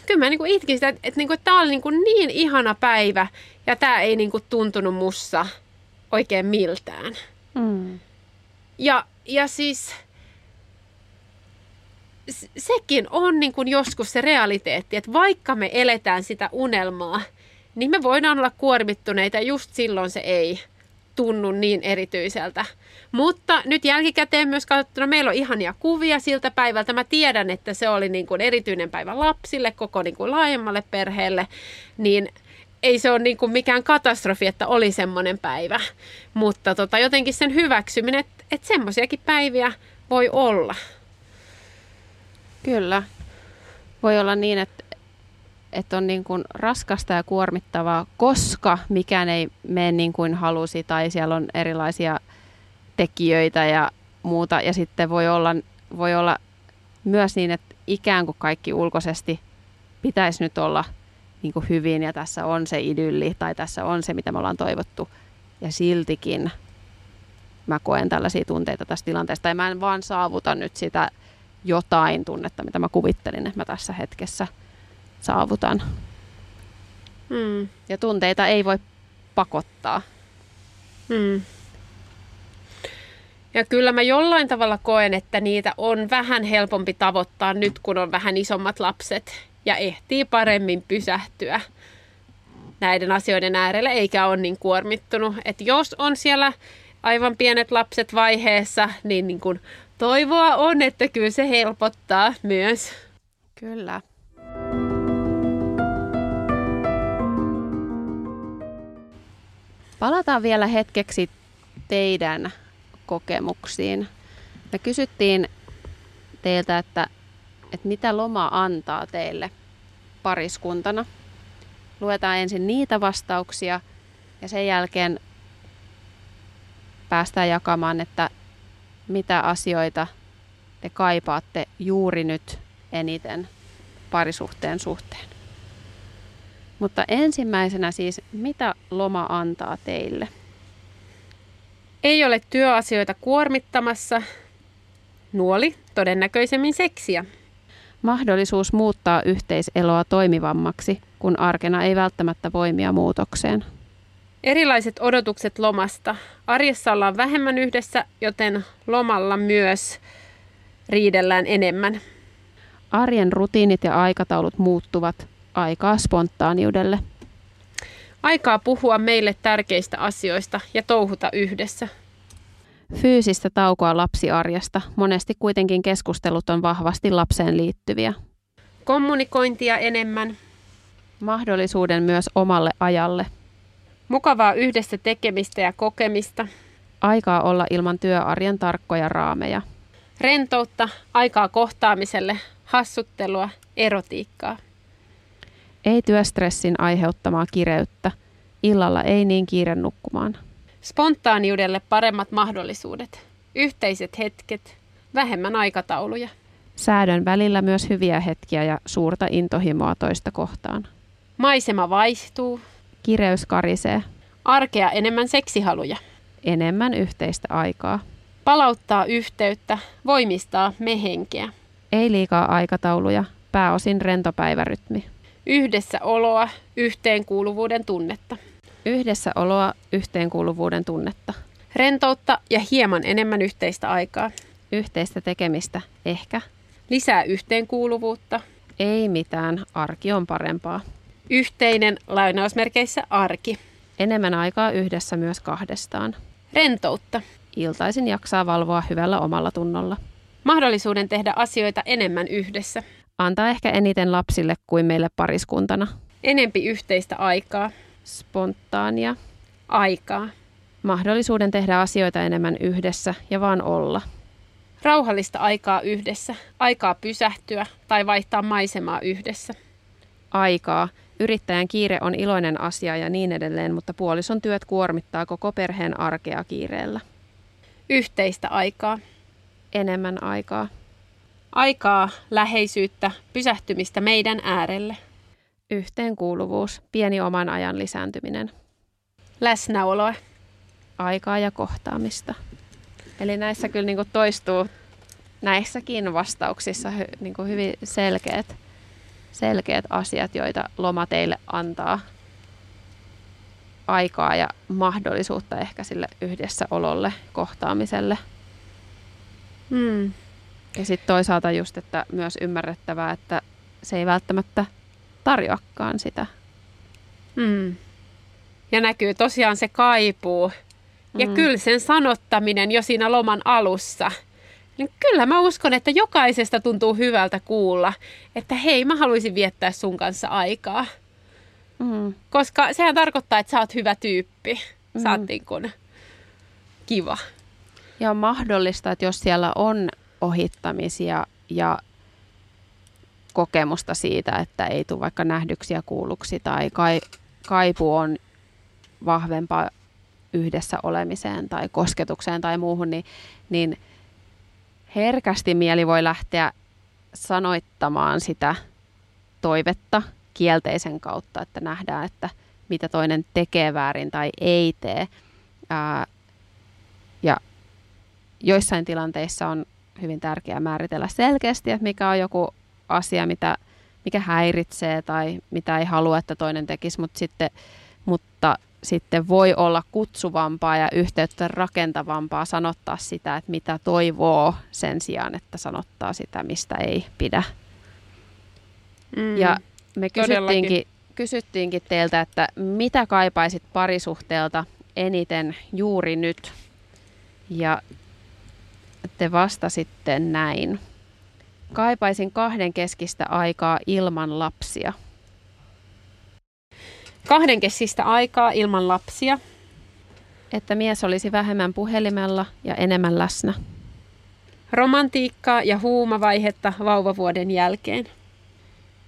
kyllä mä niinku itkin sitä, että niinku, tää oli niinku niin ihana päivä. Ja tää ei niinku tuntunut musta oikein miltään. Ja siis sekin on niin kuin joskus se realiteetti, että vaikka me eletään sitä unelmaa, niin me voidaan olla kuormittuneita ja just silloin se ei tunnu niin erityiseltä. Mutta nyt jälkikäteen myös katsottuna meillä on ihania kuvia siltä päivältä. Mä tiedän, että se oli niin kuin erityinen päivä lapsille, koko niin kuin laajemmalle perheelle, niin ei se ole niin kuin mikään katastrofi, että oli semmoinen päivä. Mutta jotenkin sen hyväksyminen, että semmoisiakin päiviä voi olla. Kyllä. Voi olla niin, että on niin kuin raskasta ja kuormittavaa, koska mikään ei mene niin kuin halusi tai siellä on erilaisia tekijöitä ja muuta. Ja sitten voi olla myös niin, että ikään kuin kaikki ulkoisesti pitäisi nyt olla niin kuin hyvin ja tässä on se idylli tai tässä on se, mitä me ollaan toivottu. Ja siltikin mä koen tällaisia tunteita tästä tilanteesta ja mä en vaan saavuta nyt sitä jotain tunnetta, mitä mä kuvittelin, että mä tässä hetkessä saavutan. Ja tunteita ei voi pakottaa. Ja kyllä mä jollain tavalla koen, että niitä on vähän helpompi tavoittaa nyt, kun on vähän isommat lapset ja ehtii paremmin pysähtyä näiden asioiden äärelle, eikä ole niin kuormittunut. Että jos on siellä aivan pienet lapset vaiheessa, niin kun toivoa on, että kyllä se helpottaa myös. Kyllä. Palataan vielä hetkeksi teidän kokemuksiin. Me kysyttiin teiltä, että mitä loma antaa teille pariskuntana. Luetaan ensin niitä vastauksia ja sen jälkeen päästään jakamaan, että mitä asioita te kaipaatte juuri nyt eniten parisuhteen suhteen. Mutta ensimmäisenä siis, mitä loma antaa teille? Ei ole työasioita kuormittamassa. Nuoli todennäköisemmin seksiä. Mahdollisuus muuttaa yhteiseloa toimivammaksi, kun arkena ei välttämättä voimia muutokseen. Erilaiset odotukset lomasta. Arjessa ollaan vähemmän yhdessä, joten lomalla myös riidellään enemmän. Arjen rutiinit ja aikataulut muuttuvat. Aikaa spontaaniudelle. Aikaa puhua meille tärkeistä asioista ja touhuta yhdessä. Fyysistä taukoa lapsiarjesta. Monesti kuitenkin keskustelut on vahvasti lapseen liittyviä. Kommunikointia enemmän. Mahdollisuuden myös omalle ajalle. Mukavaa yhdessä tekemistä ja kokemista. Aikaa olla ilman työarjen tarkkoja raameja. Rentoutta, aikaa kohtaamiselle, hassuttelua, erotiikkaa. Ei työstressin aiheuttamaa kireyttä. Illalla ei niin kiire nukkumaan. Spontaaniudelle paremmat mahdollisuudet. Yhteiset hetket. Vähemmän aikatauluja. Säädön välillä myös hyviä hetkiä ja suurta intohimoa toista kohtaan. Maisema vaihtuu. Kireys karisee. Arkea enemmän seksihaluja. Enemmän yhteistä aikaa. Palauttaa yhteyttä. Voimistaa mehenkeä. Ei liikaa aikatauluja. Pääosin rentopäivärytmi. Yhdessäoloa, yhteenkuuluvuuden tunnetta. Yhdessäoloa, yhteenkuuluvuuden tunnetta. Rentoutta ja hieman enemmän yhteistä aikaa. Yhteistä tekemistä, ehkä. Lisää yhteenkuuluvuutta. Ei mitään, arki on parempaa. Yhteinen, lainausmerkeissä, arki. Enemmän aikaa yhdessä myös kahdestaan. Rentoutta. Iltaisin jaksaa valvoa hyvällä omalla tunnolla. Mahdollisuuden tehdä asioita enemmän yhdessä. Antaa ehkä eniten lapsille kuin meille pariskuntana. Enempi yhteistä aikaa. Spontaania. Aikaa. Mahdollisuuden tehdä asioita enemmän yhdessä ja vaan olla. Rauhallista aikaa yhdessä. Aikaa pysähtyä tai vaihtaa maisemaa yhdessä. Aikaa. Yrittäjän kiire on iloinen asia ja niin edelleen, mutta puolison työt kuormittaa koko perheen arkea kiireellä. Yhteistä aikaa. Enemmän aikaa. Aikaa, läheisyyttä, pysähtymistä meidän äärelle. Yhteenkuuluvuus, pieni oman ajan lisääntyminen. Läsnäoloa. Aikaa ja kohtaamista. Eli näissä kyllä niin kuin toistuu näissäkin vastauksissa niin kuin hyvin selkeät asiat, joita loma teille antaa. Aikaa ja mahdollisuutta ehkä sille yhdessäololle, kohtaamiselle. Ja sitten toisaalta just, että myös ymmärrettävää, että se ei välttämättä tarjoakaan sitä. Ja näkyy tosiaan se kaipuu. Ja kyllä sen sanottaminen jo siinä loman alussa. Niin kyllä mä uskon, että jokaisesta tuntuu hyvältä kuulla, että hei, mä haluaisin viettää sun kanssa aikaa. Koska sehän tarkoittaa, että sä oot hyvä tyyppi. Sä oot niin kun kiva. Ja on mahdollista, että jos siellä on ohittamisia ja kokemusta siitä, että ei tule vaikka nähdyksi ja kuulluksi tai kaipuu on vahvempaa yhdessä olemiseen tai kosketukseen tai muuhun, niin herkästi mieli voi lähteä sanoittamaan sitä toivetta kielteisen kautta, että nähdään, että mitä toinen tekee väärin tai ei tee. Ja joissain tilanteissa on hyvin tärkeää määritellä selkeästi, että mikä on joku asia, mikä häiritsee tai mitä ei halua, että toinen tekisi, mutta sitten voi olla kutsuvampaa ja yhteyttä rakentavampaa sanottaa sitä, että mitä toivoo sen sijaan, että sanottaa sitä, mistä ei pidä. Ja me kysyttiinkin teiltä, että mitä kaipaisit parisuhteelta eniten juuri nyt? Ja te vastasitte näin. Kaipaisin kahdenkeskistä aikaa ilman lapsia. Kahdenkeskistä aikaa ilman lapsia. Että mies olisi vähemmän puhelimella ja enemmän läsnä. Romantiikkaa ja huumavaihetta vauvavuoden jälkeen.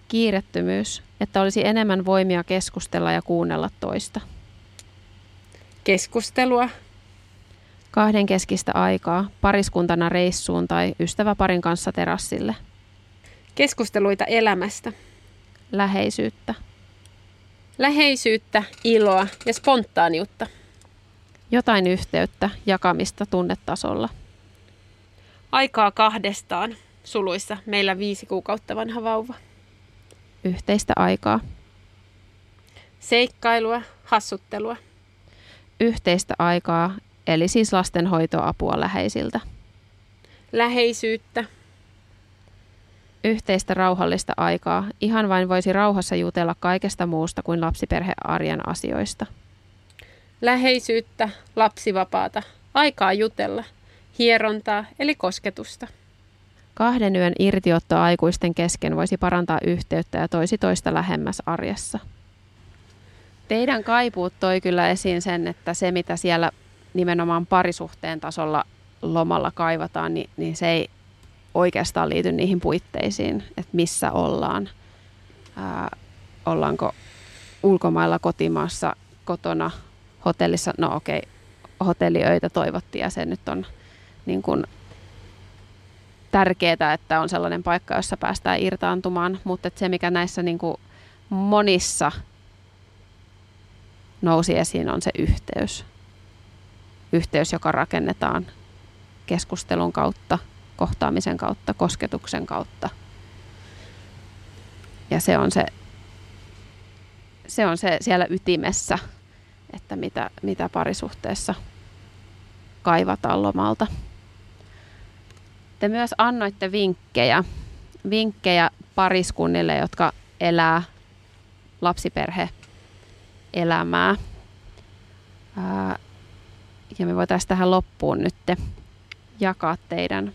Kiirettömyys, että olisi enemmän voimia keskustella ja kuunnella toista. Keskustelua. Kahdenkeskistä aikaa pariskuntana reissuun tai ystäväparin kanssa terassille. Keskusteluita elämästä. Läheisyyttä. Läheisyyttä, iloa ja spontaaniutta. Jotain yhteyttä, jakamista tunnetasolla. Aikaa kahdestaan, suluissa meillä 5 kuukautta vanha vauva. Yhteistä aikaa. Seikkailua, hassuttelua. Yhteistä aikaa, eli siis lastenhoitoapua läheisiltä. Läheisyyttä. Yhteistä rauhallista aikaa. Ihan vain voisi rauhassa jutella kaikesta muusta kuin lapsiperhearjen asioista. Läheisyyttä, lapsivapaata, aikaa jutella, hierontaa eli kosketusta. 2 yön irtiotto aikuisten kesken voisi parantaa yhteyttä ja toisi toista lähemmäs arjessa. Teidän kaipuut toi kyllä esiin sen, että se mitä siellä nimenomaan parisuhteen tasolla lomalla kaivataan, niin se ei oikeastaan liity niihin puitteisiin, että missä ollaan. Ollaanko ulkomailla, kotimaassa, kotona, hotellissa. No okei, hotelliöitä toivottiin ja se nyt on niin kuin tärkeää, että on sellainen paikka, jossa päästään irtaantumaan, mutta se mikä näissä niin kuin monissa nousi esiin on se yhteys. Yhteys, joka rakennetaan keskustelun kautta, kohtaamisen kautta, kosketuksen kautta. Ja se on se siellä ytimessä, että mitä parisuhteessa kaivataan lomalta. Te myös annoitte vinkkejä pariskunnille, jotka elää lapsiperhe-elämää. Ja me voitaisiin tähän loppuun nyt jakaa teidän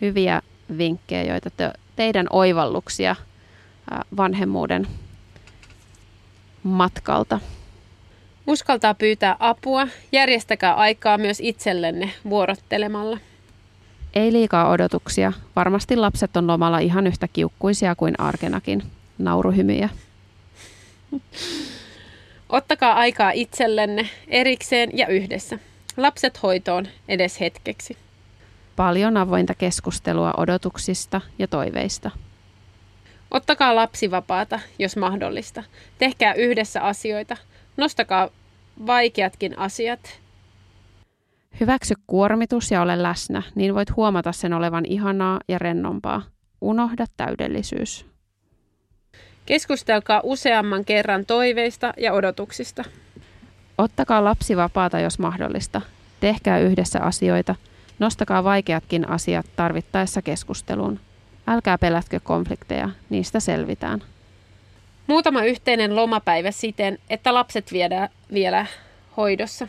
hyviä vinkkejä, joita teidän oivalluksia vanhemmuuden matkalta. Uskaltaa pyytää apua. Järjestäkää aikaa myös itsellenne vuorottelemalla. Ei liikaa odotuksia. Varmasti lapset on lomalla ihan yhtä kiukkuisia kuin arkenakin. Nauruhymyjä. Ottakaa aikaa itsellenne, erikseen ja yhdessä. Lapset hoitoon edes hetkeksi. Paljon avointa keskustelua odotuksista ja toiveista. Ottakaa lapsivapaata, jos mahdollista. Tehkää yhdessä asioita. Nostakaa vaikeatkin asiat. Hyväksy kuormitus ja ole läsnä, niin voit huomata sen olevan ihanaa ja rennompaa. Unohda täydellisyys. Keskustelkaa useamman kerran toiveista ja odotuksista. Ottakaa lapsivapaata, jos mahdollista. Tehkää yhdessä asioita. Nostakaa vaikeatkin asiat tarvittaessa keskusteluun. Älkää pelätkö konflikteja, niistä selvitään. Muutama yhteinen lomapäivä siten, että lapset viedään vielä hoidossa.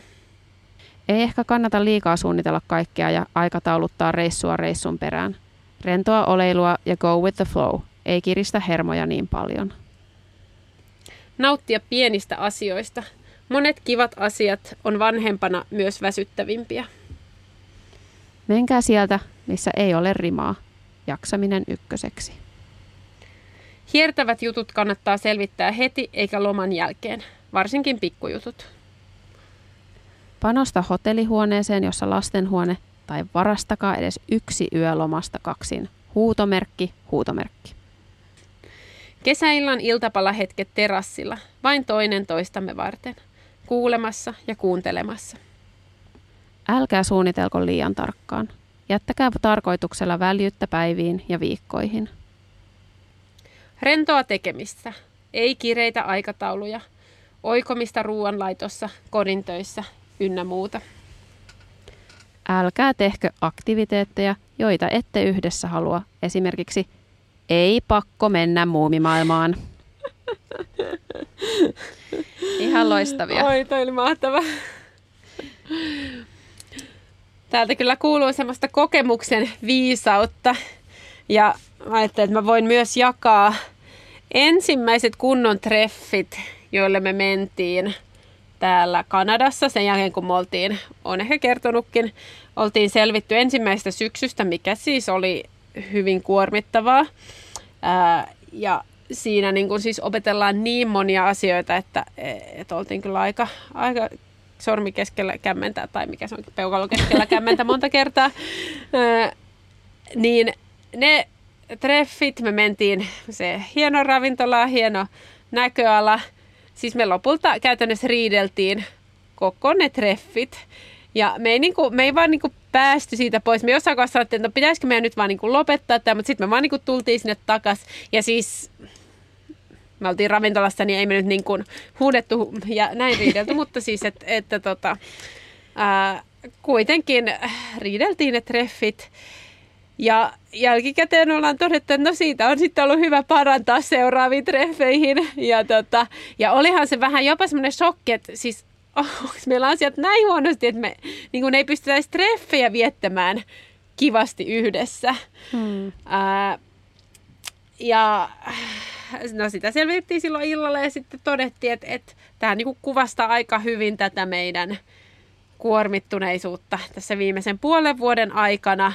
Ei ehkä kannata liikaa suunnitella kaikkea ja aikatauluttaa reissua reissun perään. Rentoa oleilua ja go with the flow. Ei kiristä hermoja niin paljon. Nauttia pienistä asioista. Monet kivat asiat on vanhempana myös väsyttävimpiä. Menkää sieltä, missä ei ole rimaa. Jaksaminen ykköseksi. Hiertävät jutut kannattaa selvittää heti eikä loman jälkeen, varsinkin pikkujutut. Panosta hotellihuoneeseen, jossa lastenhuone, tai varastakaa edes 1 yö lomasta 2. Huutomerkki. Kesäillan iltapalahetket terassilla, vain toinen toistamme varten, kuulemassa ja kuuntelemassa. Älkää suunnitelko liian tarkkaan. Jättäkää tarkoituksella väljyyttä päiviin ja viikkoihin. Rentoa tekemistä, ei kireitä aikatauluja. oikomista ruoanlaitossa, kodin töissä ynnä muuta. Älkää tehkö aktiviteetteja, joita ette yhdessä halua. Esimerkiksi ei pakko mennä muumimaailmaan. Ihan loistavia. Oi, toi oli mahtava. Täältä kyllä kuuluu semmoista kokemuksen viisautta. Ja ajattelin, että mä voin myös jakaa ensimmäiset kunnon treffit, joille me mentiin täällä Kanadassa. Sen jälkeen, kun me oltiin, on ehkä kertonutkin, oltiin selvitty ensimmäisestä syksystä, mikä siis oli hyvin kuormittavaa. Ja siinä niin kun siis opetellaan niin monia asioita, että oltiin kyllä aika sormi keskellä kämmentä, tai mikä se on, peukalo keskellä kämmentä monta kertaa. Niin ne treffit, me mentiin se hieno ravintola, hieno näköala. Siis me lopulta käytännössä riideltiin koko ne treffit. Ja me ei vaan niinku päästy siitä pois. Me jossain kanssa sanottiin, että no pitäisikö meidän nyt vaan niinku lopettaa tämä, mutta sitten me vaan niinku tultiin sinne takas. Ja siis me oltiin ravintolassa, niin ei me nyt niinku huudettu ja näin riidelty, mutta siis kuitenkin riideltiin ne treffit. Ja jälkikäteen ollaan todettu, että no siitä on sitten ollut hyvä parantaa seuraaviin treffeihin. Ja olihan se vähän jopa semmoinen shokki, että siis meillä on asiat näin huonosti, että me niin ei pystytä edes treffejä viettämään kivasti yhdessä. Ja no sitä selvittiin silloin illalla ja sitten todettiin, että tämä niin kuvastaa aika hyvin tätä meidän kuormittuneisuutta tässä viimeisen puolen vuoden aikana.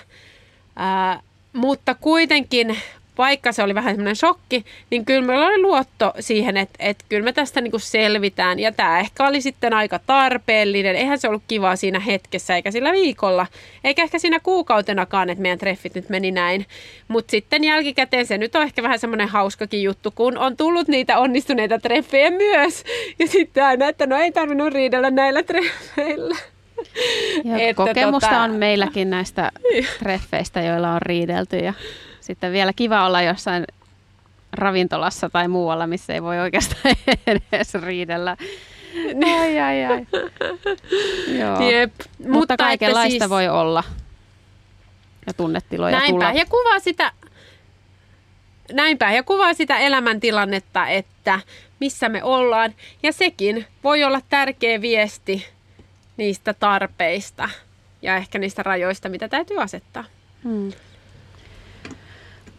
Mutta kuitenkin, vaikka se oli vähän semmoinen shokki, niin kyllä meillä oli luotto siihen, että kyllä me tästä niinku selvitään. Ja tämä ehkä oli sitten aika tarpeellinen. Eihän se ollut kivaa siinä hetkessä, eikä sillä viikolla, eikä ehkä siinä kuukautenakaan, että meidän treffit nyt meni näin. Mutta sitten jälkikäteen se nyt on ehkä vähän semmoinen hauskakin juttu, kun on tullut niitä onnistuneita treffejä myös. Ja sitten aina, että no ei tarvinnut riidellä näillä treffeillä. Kokemusta on meilläkin näistä treffeistä, joilla on riidelty, ja sitten vielä kiva olla jossain ravintolassa tai muualla, missä ei voi oikeastaan edes riidellä. Ai. Joo. Jep. Mutta kaikenlaista siis voi olla ja tunnetiloja näinpä tulla. Ja kuvaa sitä elämäntilannetta, että missä me ollaan, ja sekin voi olla tärkeä viesti niistä tarpeista ja ehkä niistä rajoista, mitä täytyy asettaa.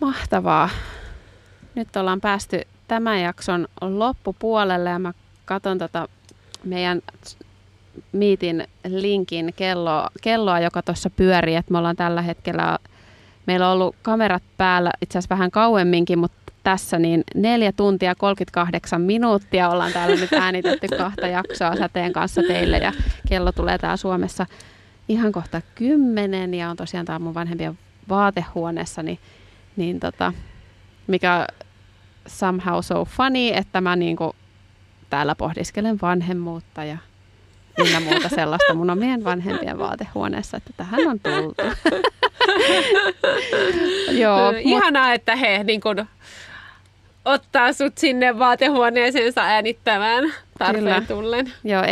Mahtavaa. Nyt ollaan päästy tämän jakson loppupuolelle, ja mä katson meidän miitin linkin kelloa, joka tuossa pyörii. Et me ollaan tällä hetkellä, meillä on ollut kamerat päällä itse asiassa vähän kauemminkin, mutta tässä niin 4 tuntia 38 minuuttia ollaan täällä nyt äänitetty 2 jaksoa Säteen kanssa teille, ja kello tulee täällä Suomessa ihan kohta 10, ja on tosiaan täällä mun vanhempien vaatehuoneessa, niin mikä somehow so funny, että mä niinku täällä pohdiskelen vanhemmuutta ja ynnä muuta sellaista. Mun on meidän vanhempien vaatehuoneessa, että tähän on tultu. Joo, ihanaa, että he niin kun ottaa sut sinne vaatehuoneeseensa äänittämään tarpeen tullen. Joo,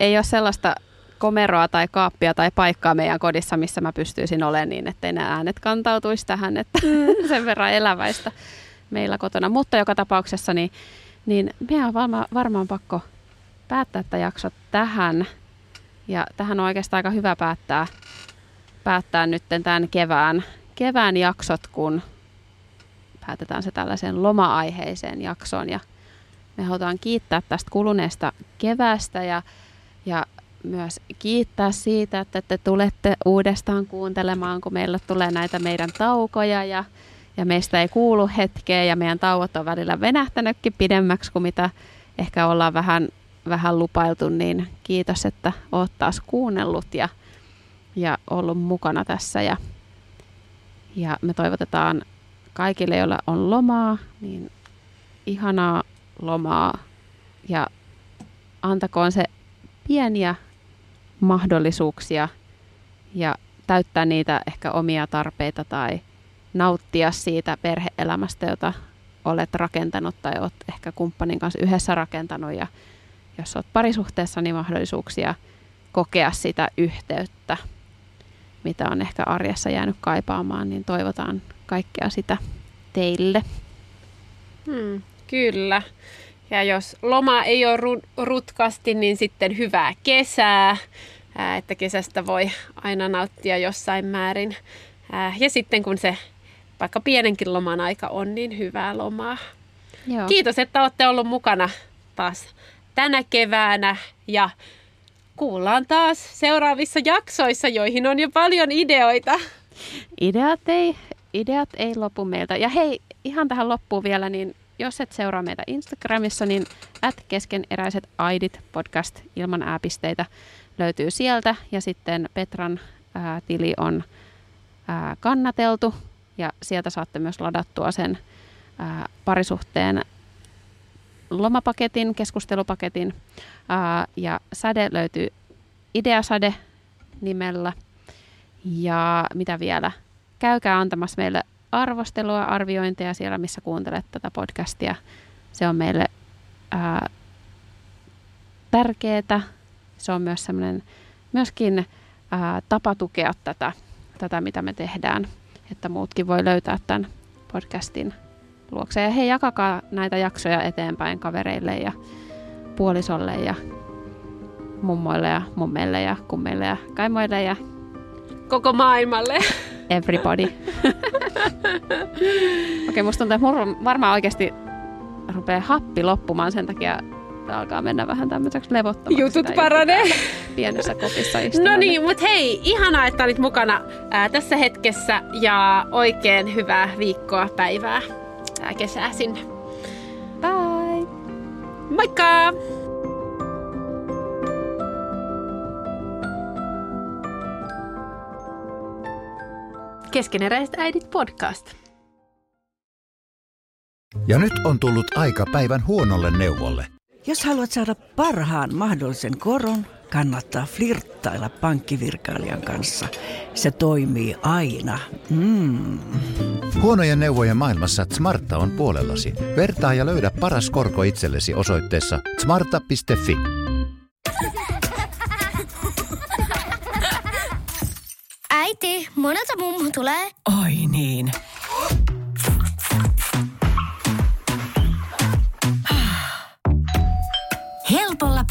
ei ole sellaista komeroa tai kaappia tai paikkaa meidän kodissa, missä mä pystyisin olemaan niin, ettei nämä äänet kantautuisi tähän, että sen verran eläväistä meillä kotona. Mutta joka tapauksessa niin meidän on varmaan pakko päättää tämä jakso tähän. Ja tähän on oikeastaan aika hyvä päättää nyt tämän kevään jaksot, kun päätetään se tällaiseen loma-aiheiseen jaksoon. Ja me halutaan kiittää tästä kuluneesta keväästä ja myös kiittää siitä, että te tulette uudestaan kuuntelemaan, kun meillä tulee näitä meidän taukoja ja meistä ei kuulu hetkeä, ja meidän tauot on välillä venähtänytkin pidemmäksi kuin mitä ehkä ollaan vähän lupailtu, niin kiitos, että oot taas kuunnellut ja ollut mukana tässä. Ja me toivotetaan kaikille, joilla on lomaa, niin ihanaa lomaa, ja antakoon se pieniä mahdollisuuksia ja täyttää niitä ehkä omia tarpeita tai nauttia siitä perhe-elämästä, jota olet rakentanut tai olet ehkä kumppanin kanssa yhdessä rakentanut, ja jos olet parisuhteessa, niin mahdollisuuksia kokea sitä yhteyttä, mitä on ehkä arjessa jäänyt kaipaamaan, niin toivotaan kaikkea sitä teille. Kyllä. Ja jos loma ei ole rutkasti, niin sitten hyvää kesää, että kesästä voi aina nauttia jossain määrin. Ja sitten kun se vaikka pienenkin loman aika on, niin hyvää lomaa. Joo. Kiitos, että olette ollut mukana taas tänä keväänä ja kuullaan taas seuraavissa jaksoissa, joihin on jo paljon ideoita. Ideat ei lopu meiltä. Ja hei, ihan tähän loppuun vielä, niin jos et seuraa meitä Instagramissa, niin @keskeneräiset äidit podcast ilman ääpisteitä löytyy sieltä. Ja sitten Petran tili on kannateltu ja sieltä saatte myös ladattua sen parisuhteen lomapaketin, keskustelupaketin ja Sade löytyy Ideasade nimellä. Ja mitä vielä? Käykää antamassa meille arvostelua, arviointeja siellä, missä kuuntelet tätä podcastia. Se on meille tärkeää. Se on myös sellainen, myöskin tapa tukea tätä, mitä me tehdään, että muutkin voi löytää tämän podcastin luokse. Ja hei, jakakaa näitä jaksoja eteenpäin kavereille ja puolisolle ja mummoille ja mummeille ja kummeille ja kaimoille ja koko maailmalle. Everybody. Okei, musta tuntuu, että varmaan oikeasti rupeaa happi loppumaan sen takia, että alkaa mennä vähän tämmöiseksi levottomaksi. Jutut paranee. Pienessä kopissa istumaan. No niin, mutta hei, ihanaa, että olit mukana tässä hetkessä ja oikein hyvää viikkoa, päivää, kesää sinne. Bye! Moikka! Keskeneräiset äidit podcast. Ja nyt on tullut aika päivän huonolle neuvolle. Jos haluat saada parhaan mahdollisen koron, kannattaa flirttailla pankkivirkailijan kanssa. Se toimii aina. Huonojen neuvojen maailmassa Smarta on puolellasi. Vertaa ja löydä paras korko itsellesi osoitteessa smarta.fi. Äiti, monelta mummu tulee. Oi niin. Helpolla